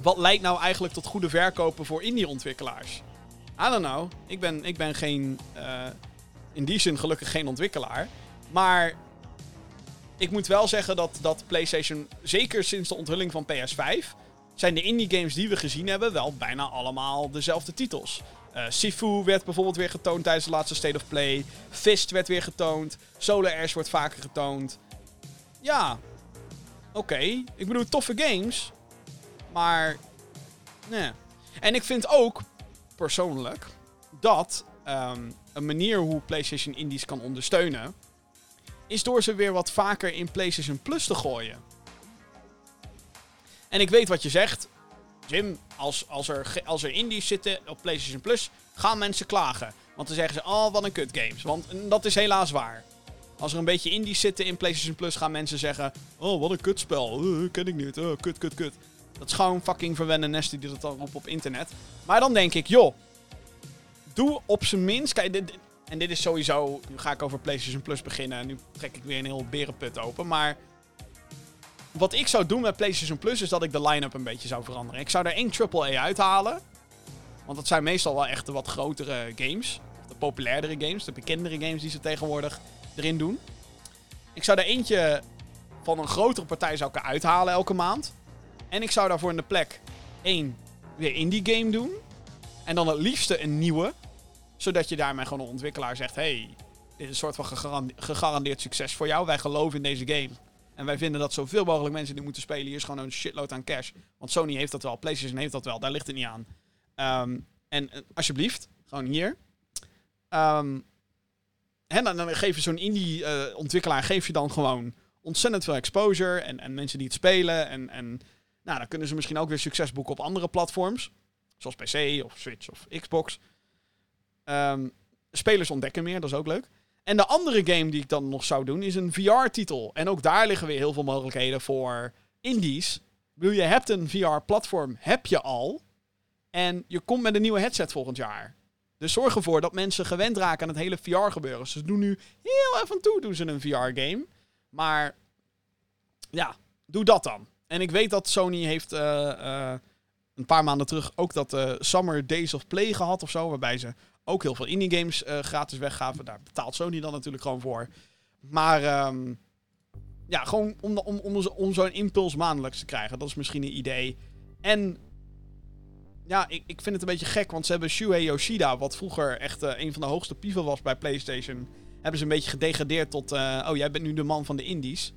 wat leidt nou eigenlijk tot goede verkopen voor indie-ontwikkelaars? I don't know. Ik ben, ik ben geen... Uh, in die zin gelukkig geen ontwikkelaar. Maar... Ik moet wel zeggen dat, dat PlayStation... Zeker sinds de onthulling van P S vijf... Zijn de indie games die we gezien hebben... Wel bijna allemaal dezelfde titels. Uh, Sifu werd bijvoorbeeld weer getoond... Tijdens de laatste State of Play. Fist werd weer getoond. Solar Ash wordt vaker getoond. Ja. Oké. Okay. Ik bedoel, toffe games. Maar... Nee. En ik vind ook... persoonlijk, dat um, een manier hoe PlayStation Indies kan ondersteunen, is door ze weer wat vaker in PlayStation Plus te gooien. En ik weet wat je zegt, Jim, als, als, er, als er Indies zitten op PlayStation Plus, gaan mensen klagen. Want dan zeggen ze, oh, wat een kut games. Want dat is helaas waar. Als er een beetje Indies zitten in PlayStation Plus, gaan mensen zeggen, oh, wat een kutspel, uh, ken ik niet, uh, kut, kut, kut. Dat is gewoon fucking verwende nesten die dat dan roepen op internet. Maar dan denk ik, joh, doe op zijn minst... Kijk, dit, dit, en dit is sowieso... Nu ga ik over PlayStation Plus beginnen en nu trek ik weer een heel berenput open. Maar wat ik zou doen met PlayStation Plus is dat ik de line-up een beetje zou veranderen. Ik zou er één triple A uithalen. Want dat zijn meestal wel echt de wat grotere games. De populairdere games, de bekendere games die ze tegenwoordig erin doen. Ik zou er eentje van een grotere partij zou ik uithalen elke maand. En ik zou daarvoor in de plek één weer indie game doen. En dan het liefste een nieuwe. Zodat je daarmee gewoon een ontwikkelaar zegt... Hey, dit is een soort van gegarande- gegarandeerd succes voor jou. Wij geloven in deze game. En wij vinden dat zoveel mogelijk mensen die moeten spelen... Hier is gewoon een shitload aan cash. Want Sony heeft dat wel, PlayStation heeft dat wel. Daar ligt het niet aan. Um, en uh, alsjeblieft, gewoon hier. Um, en dan, dan geef je zo'n indie uh, ontwikkelaar... Geef je dan gewoon ontzettend veel exposure. En, en mensen die het spelen. En... en Nou, dan kunnen ze misschien ook weer succes boeken op andere platforms. Zoals P C of Switch of Xbox. Um, spelers ontdekken meer, dat is ook leuk. En de andere game die ik dan nog zou doen is een V R-titel. En ook daar liggen weer heel veel mogelijkheden voor indies. Ik bedoel, je hebt een V R-platform, heb je al. En je komt met een nieuwe headset volgend jaar. Dus zorg ervoor dat mensen gewend raken aan het hele V R-gebeuren. Ze doen nu heel even toe doen ze een V R-game. Maar ja, doe dat dan. En ik weet dat Sony heeft uh, uh, een paar maanden terug ook dat uh, Summer Days of Play gehad of zo. Waarbij ze ook heel veel indie games uh, gratis weggaven. Daar betaalt Sony dan natuurlijk gewoon voor. Maar um, ja, gewoon om, om, om, om zo'n impuls maandelijks te krijgen. Dat is misschien een idee. En ja, ik, ik vind het een beetje gek. Want ze hebben Shuhei Yoshida, wat vroeger echt uh, een van de hoogste pieven was bij PlayStation. Hebben ze een beetje gedegradeerd tot, uh, oh jij bent nu de man van de indies.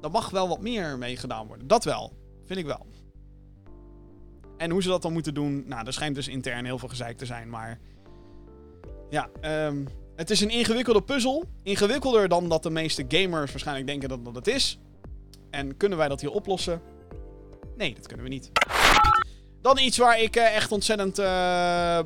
Daar mag wel wat meer mee gedaan worden. Dat wel. Vind ik wel. En hoe ze dat dan moeten doen... Nou, er schijnt dus intern heel veel gezeik te zijn, maar... Ja, um, het is een ingewikkelde puzzel. Ingewikkelder dan dat de meeste gamers waarschijnlijk denken dat dat het is. En kunnen wij dat hier oplossen? Nee, dat kunnen we niet. Dan iets waar ik uh, echt ontzettend... Uh,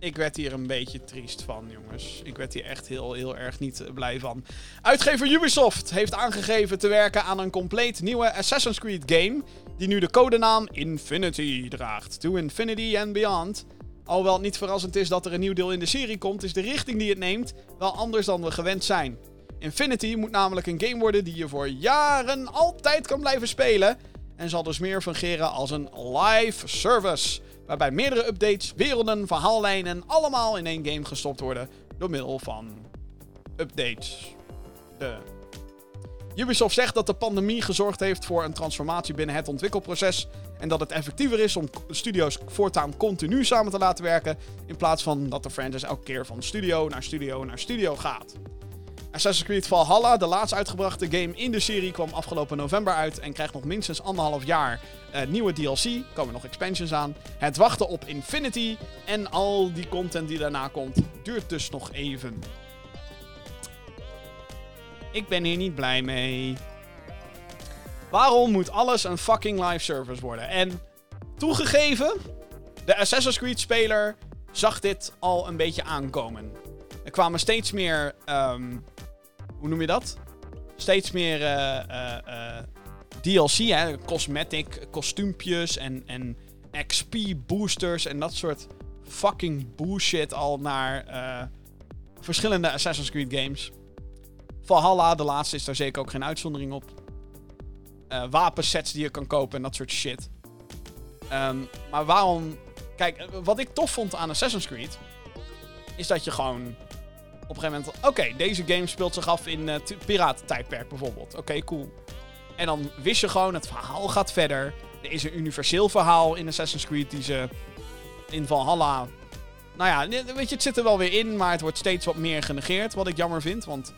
Ik werd hier een beetje triest van, jongens. Ik werd hier echt heel, heel erg niet blij van. Uitgever Ubisoft heeft aangegeven te werken aan een compleet nieuwe Assassin's Creed game, die nu de codenaam Infinity draagt. To Infinity and Beyond. Alhoewel het niet verrassend is dat er een nieuw deel in de serie komt, is de richting die het neemt wel anders dan we gewend zijn. Infinity moet namelijk een game worden die je voor jaren altijd kan blijven spelen en zal dus meer fungeren als een live service, waarbij meerdere updates, werelden, verhaallijnen allemaal in één game gestopt worden door middel van updates. De. Ubisoft zegt dat de pandemie gezorgd heeft voor een transformatie binnen het ontwikkelproces en dat het effectiever is om studio's voortaan continu samen te laten werken in plaats van dat de franchise elke keer van studio naar studio naar studio gaat. Assassin's Creed Valhalla, de laatst uitgebrachte game in de serie, kwam afgelopen november uit en krijgt nog minstens anderhalf jaar uh, nieuwe D L C. Er komen nog expansions aan. Het wachten op Infinity en al die content die daarna komt duurt dus nog even. Ik ben hier niet blij mee. Waarom moet alles een fucking live service worden? En toegegeven, de Assassin's Creed speler zag dit al een beetje aankomen. Er kwamen steeds meer... Um, hoe noem je dat? Steeds meer uh, uh, uh, D L C, hè? Cosmetic, kostuumpjes en, en X P boosters en dat soort fucking bullshit al naar uh, verschillende Assassin's Creed games. Valhalla, de laatste, is daar zeker ook geen uitzondering op. Uh, wapensets die je kan kopen en dat soort shit. Um, maar waarom... Kijk, wat ik tof vond aan Assassin's Creed is dat je gewoon op een gegeven moment... Oké, okay, deze game speelt zich af in het uh, piratentijdperk bijvoorbeeld. Oké, okay, cool. En dan wist je gewoon, het verhaal gaat verder. Er is een universeel verhaal in Assassin's Creed die ze in Valhalla... Nou ja, weet je, het zit er wel weer in, maar het wordt steeds wat meer genegeerd. Wat ik jammer vind, want...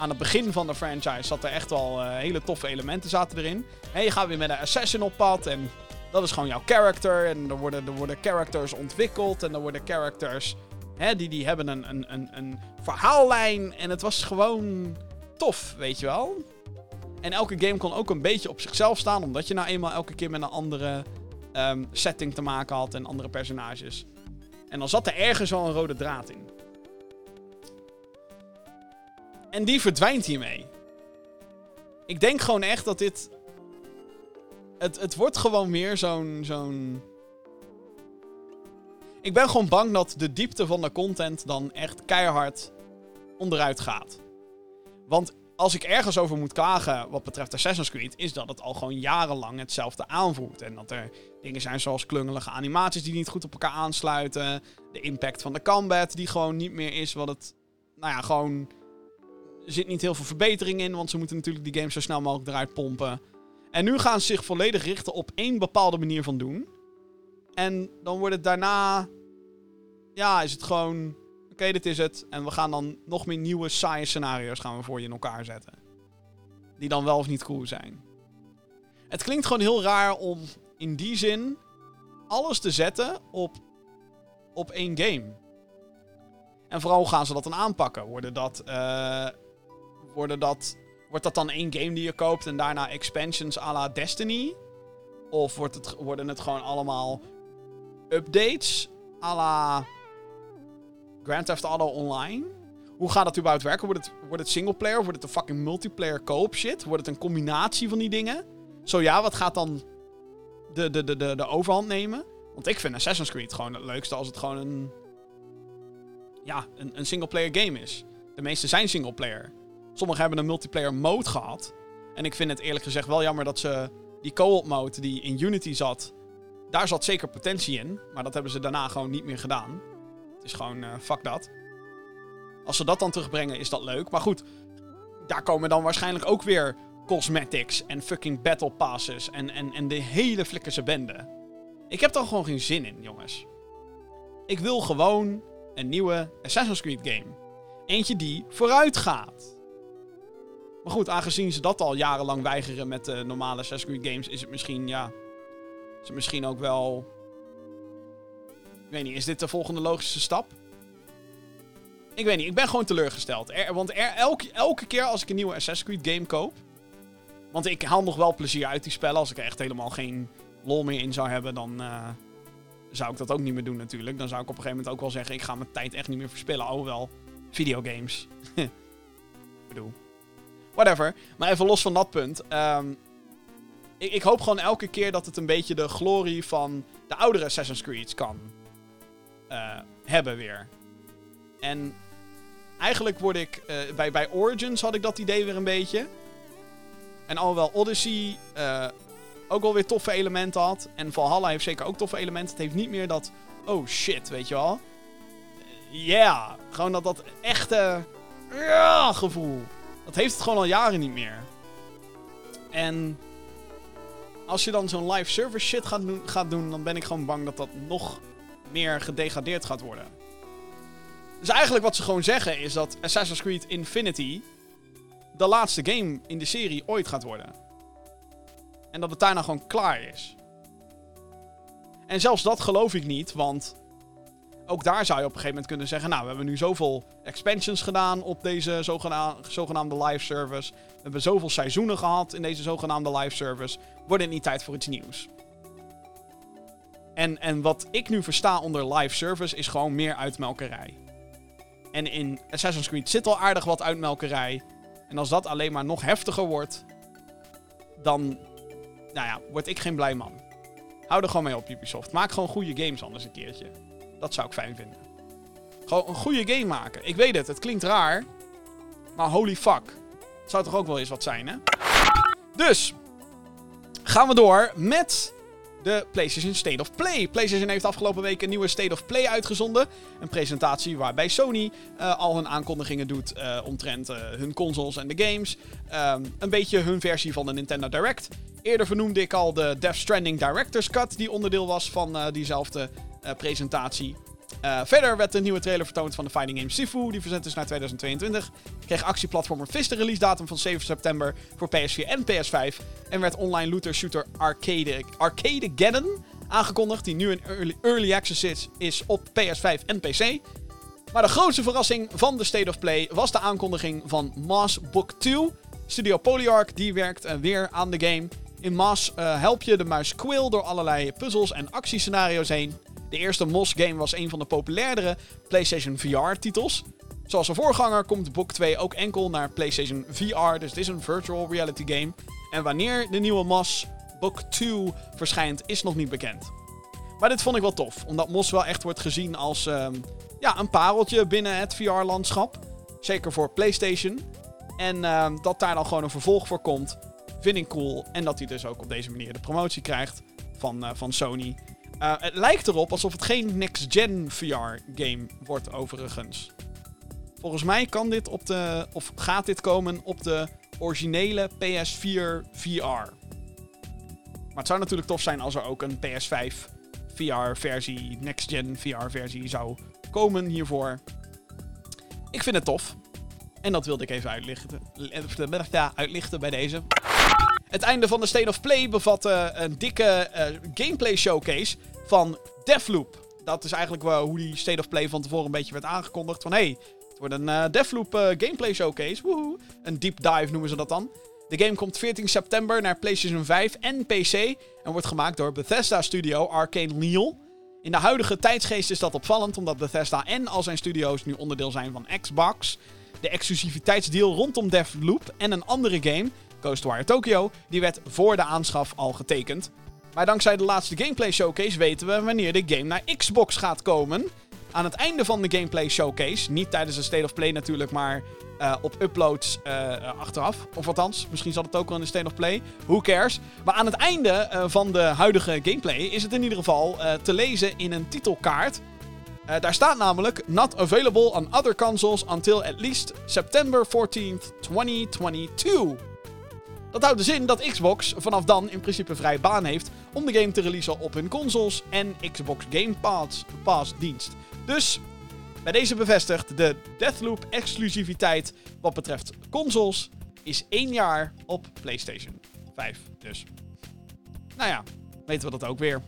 Aan het begin van de franchise zat er echt wel uh, hele toffe elementen zaten erin. En je gaat weer met een assassin op pad en dat is gewoon jouw character. En er worden, er worden characters ontwikkeld en er worden characters... Hè, die, die hebben een, een, een, een verhaallijn en het was gewoon tof, weet je wel. En elke game kon ook een beetje op zichzelf staan, omdat je nou eenmaal elke keer met een andere um, setting te maken had en andere personages. En dan zat er ergens wel een rode draad in. En die verdwijnt hiermee. Ik denk gewoon echt dat dit... Het, het wordt gewoon meer zo'n... zo'n... Ik ben gewoon bang dat de diepte van de content dan echt keihard onderuit gaat. Want als ik ergens over moet klagen wat betreft Assassin's Creed, is dat het al gewoon jarenlang hetzelfde aanvoelt. En dat er dingen zijn zoals klungelige animaties die niet goed op elkaar aansluiten. De impact van de combat die gewoon niet meer is wat het... Nou ja, gewoon... Er zit niet heel veel verbetering in, want ze moeten natuurlijk die game zo snel mogelijk eruit pompen. En nu gaan ze zich volledig richten op één bepaalde manier van doen. En dan wordt het daarna... Ja, is het gewoon... Oké, okay, dit is het. En we gaan dan nog meer nieuwe saaie scenario's gaan we voor je in elkaar zetten. Die dan wel of niet cool zijn. Het klinkt gewoon heel raar om in die zin alles te zetten op, op één game. En vooral gaan ze dat dan aanpakken. Worden dat... Uh, Worden dat, wordt dat dan één game die je koopt en daarna expansions à la Destiny? Of wordt het, worden het gewoon allemaal updates à la Grand Theft Auto Online? Hoe gaat dat überhaupt werken? Wordt het, wordt het singleplayer? Wordt het een fucking multiplayer co-op shit? Wordt het een combinatie van die dingen? Zo ja, wat gaat dan de, de, de, de, de overhand nemen? Want ik vind Assassin's Creed gewoon het leukste als het gewoon een... Ja, een, een singleplayer game is. De meeste zijn singleplayer. Sommigen hebben een multiplayer mode gehad. En ik vind het eerlijk gezegd wel jammer dat ze die co-op mode die in Unity zat... Daar zat zeker potentie in. Maar dat hebben ze daarna gewoon niet meer gedaan. Het is gewoon uh, fuck dat. Als ze dat dan terugbrengen is dat leuk. Maar goed, daar komen dan waarschijnlijk ook weer cosmetics en fucking battle passes. En, en, en de hele flikkerse bende. Ik heb er gewoon geen zin in, jongens. Ik wil gewoon een nieuwe Assassin's Creed game. Eentje die vooruit gaat. Maar goed, aangezien ze dat al jarenlang weigeren met de normale Assassin's Creed games, is het misschien, ja... Is het misschien ook wel... Ik weet niet, is dit de volgende logische stap? Ik weet niet, ik ben gewoon teleurgesteld. Er, want er, elke, elke keer als ik een nieuwe Assassin's Creed game koop... Want ik haal nog wel plezier uit die spellen. Als ik er echt helemaal geen lol meer in zou hebben, dan... Uh, zou ik dat ook niet meer doen natuurlijk. Dan zou ik op een gegeven moment ook wel zeggen, ik ga mijn tijd echt niet meer verspillen. Alhoewel, videogames. Ik bedoel, whatever. Maar even los van dat punt. Um, ik, ik hoop gewoon elke keer dat het een beetje de glorie van de oudere Assassin's Creed kan uh, hebben weer. En eigenlijk word ik... Uh, bij, bij Origins had ik dat idee weer een beetje. En alhoewel Odyssey uh, ook wel weer toffe elementen had. En Valhalla heeft zeker ook toffe elementen. Het heeft niet meer dat... Oh shit, weet je wel. Ja, yeah. Gewoon dat, dat echte... Ja, gevoel. Dat heeft het gewoon al jaren niet meer. En... als je dan zo'n live service shit gaat, no- gaat doen... dan ben ik gewoon bang dat dat nog meer gedegradeerd gaat worden. Dus eigenlijk wat ze gewoon zeggen is dat Assassin's Creed Infinity... de laatste game in de serie ooit gaat worden. En dat het daarna gewoon klaar is. En zelfs dat geloof ik niet, want... ook daar zou je op een gegeven moment kunnen zeggen... nou, we hebben nu zoveel expansions gedaan op deze zogena- zogenaamde live service. We hebben zoveel seizoenen gehad in deze zogenaamde live service. Wordt het niet tijd voor iets nieuws? En, en wat ik nu versta onder live service is gewoon meer uitmelkerij. En in Assassin's Creed zit al aardig wat uitmelkerij. En als dat alleen maar nog heftiger wordt... dan, nou ja, word ik geen blij man. Hou er gewoon mee op, Ubisoft. Maak gewoon goede games anders een keertje. Dat zou ik fijn vinden. Gewoon een goede game maken. Ik weet het, het klinkt raar. Maar holy fuck. Het zou toch ook wel eens wat zijn, hè? Dus, gaan we door met de PlayStation State of Play. PlayStation heeft afgelopen week een nieuwe State of Play uitgezonden. Een presentatie waarbij Sony uh, al hun aankondigingen doet uh, omtrent uh, hun consoles en de games. Um, een beetje hun versie van de Nintendo Direct. Eerder vernoemde ik al de Death Stranding Director's Cut, die onderdeel was van uh, diezelfde uh, presentatie. Uh, verder werd een nieuwe trailer vertoond van de fighting game Sifu. Die verzet is naar tweeduizend tweeëntwintig. Kreeg actieplatformer Fist de release datum van zeven september voor P S vier en P S vijf. En werd online looter shooter Arcade, Arcadegeddon aangekondigd. Die nu in early, early access is, is op P S vijf en P C. Maar de grootste verrassing van de State of Play was de aankondiging van Mass Book twee. Studio Polyarch die werkt uh, weer aan de game. In Mass uh, help je de muis Quill door allerlei puzzels en actiescenario's heen. De eerste M O S-game was een van de populairdere PlayStation V R-titels. Zoals zijn voorganger komt Book twee ook enkel naar PlayStation V R, dus het is een virtual reality game. En wanneer de nieuwe M O S Book twee verschijnt, is nog niet bekend. Maar dit vond ik wel tof, omdat M O S wel echt wordt gezien als um, ja, een pareltje binnen het V R-landschap. Zeker voor PlayStation. En um, dat daar dan gewoon een vervolg voor komt, vind ik cool. En dat hij dus ook op deze manier de promotie krijgt van, uh, van Sony. Uh, het lijkt erop alsof het geen next-gen V R-game wordt overigens. Volgens mij kan dit op de, of gaat dit komen op de originele P S vier V R. Maar het zou natuurlijk tof zijn als er ook een P S vijf V R-versie, next-gen V R-versie zou komen hiervoor. Ik vind het tof. En dat wilde ik even uitlichten, ja, uitlichten bij deze. Het einde van de State of Play bevatte een dikke uh, gameplay showcase van Deathloop. Dat is eigenlijk uh, hoe die State of Play van tevoren een beetje werd aangekondigd. Van hé, hey, het wordt een uh, Deathloop uh, gameplay showcase. Woehoe. Een deep dive noemen ze dat dan. De game komt veertien september naar PlayStation vijf en P C. En wordt gemaakt door Bethesda studio Arcane Leal. In de huidige tijdsgeest is dat opvallend, omdat Bethesda en al zijn studio's nu onderdeel zijn van Xbox. De exclusiviteitsdeal rondom Deathloop en een andere game... Ghostwire Tokyo, die werd voor de aanschaf al getekend. Maar dankzij de laatste gameplay showcase weten we wanneer de game naar Xbox gaat komen. Aan het einde van de gameplay showcase, niet tijdens de State of Play natuurlijk, maar uh, op uploads uh, achteraf. Of althans, misschien zat het ook wel in de State of Play, who cares. Maar aan het einde uh, van de huidige gameplay is het in ieder geval uh, te lezen in een titelkaart. Uh, daar staat namelijk, not available on other consoles until at least September fourteenth, twenty twenty-two. Dat houdt dus in dat Xbox vanaf dan in principe vrij baan heeft om de game te releasen op hun consoles en Xbox Game Pass, Pass dienst. Dus bij deze bevestigt de Deathloop exclusiviteit wat betreft consoles is één jaar op PlayStation vijf. Dus, nou ja, weten we dat ook weer.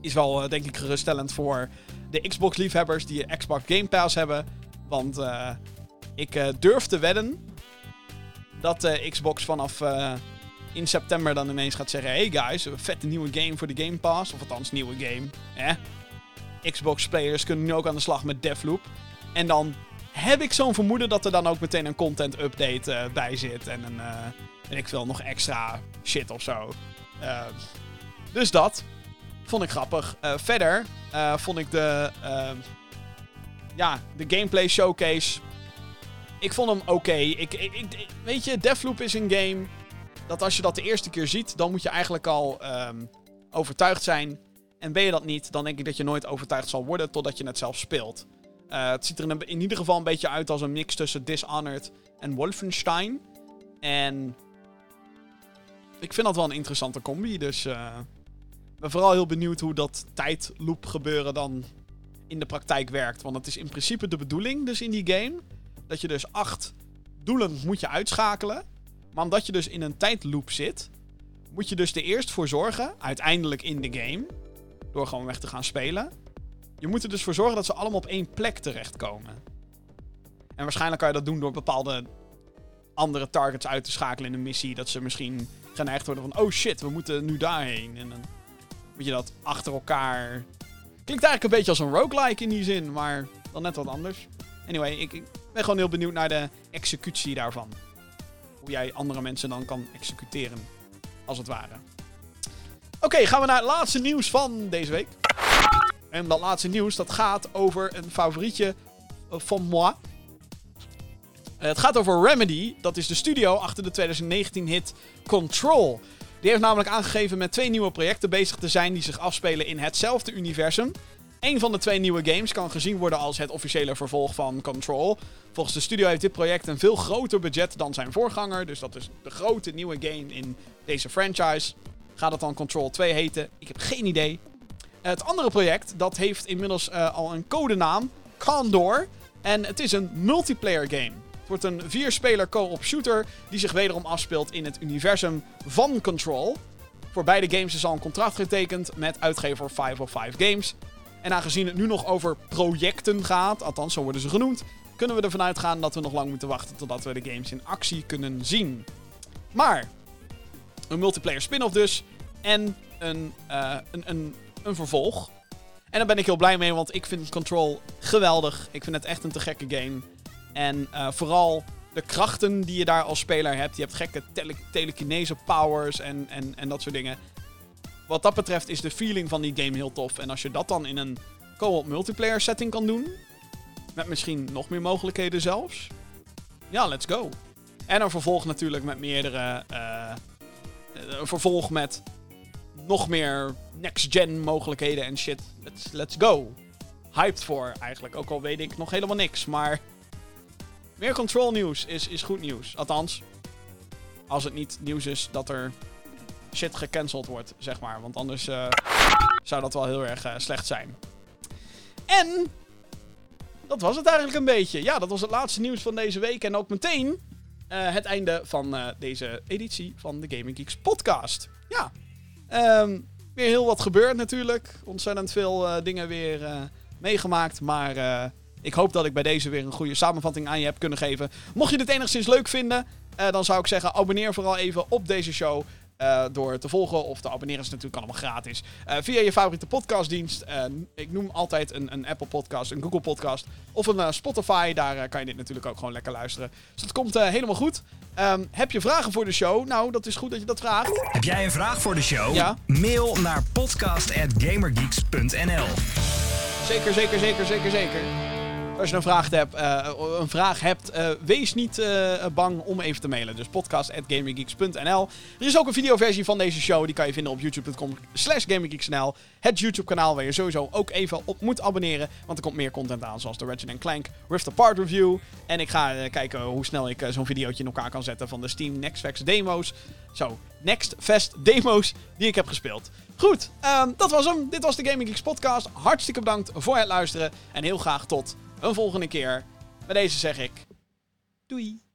Is wel denk ik geruststellend voor de Xbox liefhebbers die een Xbox Game Pass hebben. Want uh, ik uh, durf te wedden... dat uh, Xbox vanaf uh, in september dan ineens gaat zeggen... Hey guys, een vette nieuwe game voor de Game Pass. Of althans, nieuwe game. Eh? Xbox-players kunnen nu ook aan de slag met Deathloop. En dan heb ik zo'n vermoeden dat er dan ook meteen een content-update uh, bij zit. En een, uh, en ik wil nog extra shit of zo. Uh, dus dat vond ik grappig. Uh, verder uh, vond ik de... Uh, ja, de gameplay showcase... Ik vond hem oké. Okay. Ik, ik, ik, weet je, Deathloop is een game... dat als je dat de eerste keer ziet... dan moet je eigenlijk al um, overtuigd zijn. En ben je dat niet... dan denk ik dat je nooit overtuigd zal worden... totdat je het zelf speelt. Uh, het ziet er in, in ieder geval een beetje uit... als een mix tussen Dishonored en Wolfenstein. En... ik vind dat wel een interessante combi. Dus uh, ik ben vooral heel benieuwd... hoe dat tijdloop gebeuren dan... in de praktijk werkt. Want het is in principe de bedoeling... dus in die game... dat je dus acht doelen moet je uitschakelen. Maar omdat je dus in een tijdloop zit... moet je dus er eerst voor zorgen... uiteindelijk in de game... door gewoon weg te gaan spelen. Je moet er dus voor zorgen dat ze allemaal op één plek terechtkomen. En waarschijnlijk kan je dat doen... door bepaalde andere targets uit te schakelen in een missie. Dat ze misschien geneigd worden van... oh shit, we moeten nu daarheen. En dan moet je dat achter elkaar... Klinkt eigenlijk een beetje als een roguelike in die zin... maar dan net wat anders. Anyway, ik, ik ben gewoon heel benieuwd naar de executie daarvan. Hoe jij andere mensen dan kan executeren, als het ware. Oké, okay, gaan we naar het laatste nieuws van deze week. En dat laatste nieuws, dat gaat over een favorietje van moi. Het gaat over Remedy, dat is de studio achter de twintig negentien hit Control. Die heeft namelijk aangegeven met twee nieuwe projecten bezig te zijn die zich afspelen in hetzelfde universum. Eén van de twee nieuwe games kan gezien worden als het officiële vervolg van Control. Volgens de studio heeft dit project een veel groter budget dan zijn voorganger. Dus dat is de grote nieuwe game in deze franchise. Gaat het dan Control twee heten? Ik heb geen idee. Het andere project, dat heeft inmiddels uh, al een codenaam. Condor. En het is een multiplayer game. Het wordt een vier-speler co-op shooter die zich wederom afspeelt in het universum van Control. Voor beide games is al een contract getekend met uitgever vijf nul vijf Games... En aangezien het nu nog over projecten gaat, althans zo worden ze genoemd, kunnen we ervan uitgaan dat we nog lang moeten wachten totdat we de games in actie kunnen zien. Maar, een multiplayer spin-off dus en een, uh, een, een, een vervolg. En daar ben ik heel blij mee, want ik vind Control geweldig. Ik vind het echt een te gekke game. En uh, vooral de krachten die je daar als speler hebt. Je hebt gekke tele- telekinese powers en, en, en dat soort dingen. Wat dat betreft is de feeling van die game heel tof. En als je dat dan in een co-op multiplayer setting kan doen... met misschien nog meer mogelijkheden zelfs... ja, let's go. En een vervolg natuurlijk met meerdere... Uh, een vervolg met nog meer next-gen mogelijkheden en shit. Let's, let's go. Hyped voor eigenlijk. Ook al weet ik nog helemaal niks. Maar meer Control nieuws is, is goed nieuws. Althans, als het niet nieuws is dat er... shit gecanceld wordt, zeg maar. Want anders uh, zou dat wel heel erg uh, slecht zijn. En dat was het eigenlijk een beetje. Ja, dat was het laatste nieuws van deze week. En ook meteen uh, het einde van uh, deze editie van de Gaming Geeks podcast. Ja, um, weer heel wat gebeurd natuurlijk. Ontzettend veel uh, dingen weer uh, meegemaakt. Maar uh, ik hoop dat ik bij deze weer een goede samenvatting aan je heb kunnen geven. Mocht je dit enigszins leuk vinden, uh, dan zou ik zeggen, abonneer vooral even op deze show... Uh, door te volgen of te abonneren is natuurlijk allemaal gratis. Uh, via je favoriete podcastdienst. Uh, ik noem altijd een, een Apple podcast, een Google podcast of een uh, Spotify. Daar uh, kan je dit natuurlijk ook gewoon lekker luisteren. Dus dat komt uh, helemaal goed. Um, heb je vragen voor de show? Nou, dat is goed dat je dat vraagt. Heb jij een vraag voor de show? Ja? Mail naar podcast at gamergeeks dot n l. Zeker, zeker, zeker, zeker, zeker. Als je een vraag hebt, uh, een vraag hebt uh, wees niet uh, bang om even te mailen. Dus podcast at gamergeeks dot n l. Er is ook een videoversie van deze show. Die kan je vinden op youtube dot com slash gamergeeks dot n l. Het YouTube-kanaal waar je sowieso ook even op moet abonneren. Want er komt meer content aan, zoals de Ratchet and Clank Rift Apart review. En ik ga uh, kijken hoe snel ik uh, zo'n videootje in elkaar kan zetten van de Steam Next Fest demo's. Zo, Next Fest demo's die ik heb gespeeld. Goed, uh, dat was hem. Dit was de Gaming Geeks podcast. Hartstikke bedankt voor het luisteren. En heel graag tot... een volgende keer. Bij deze zeg ik... doei.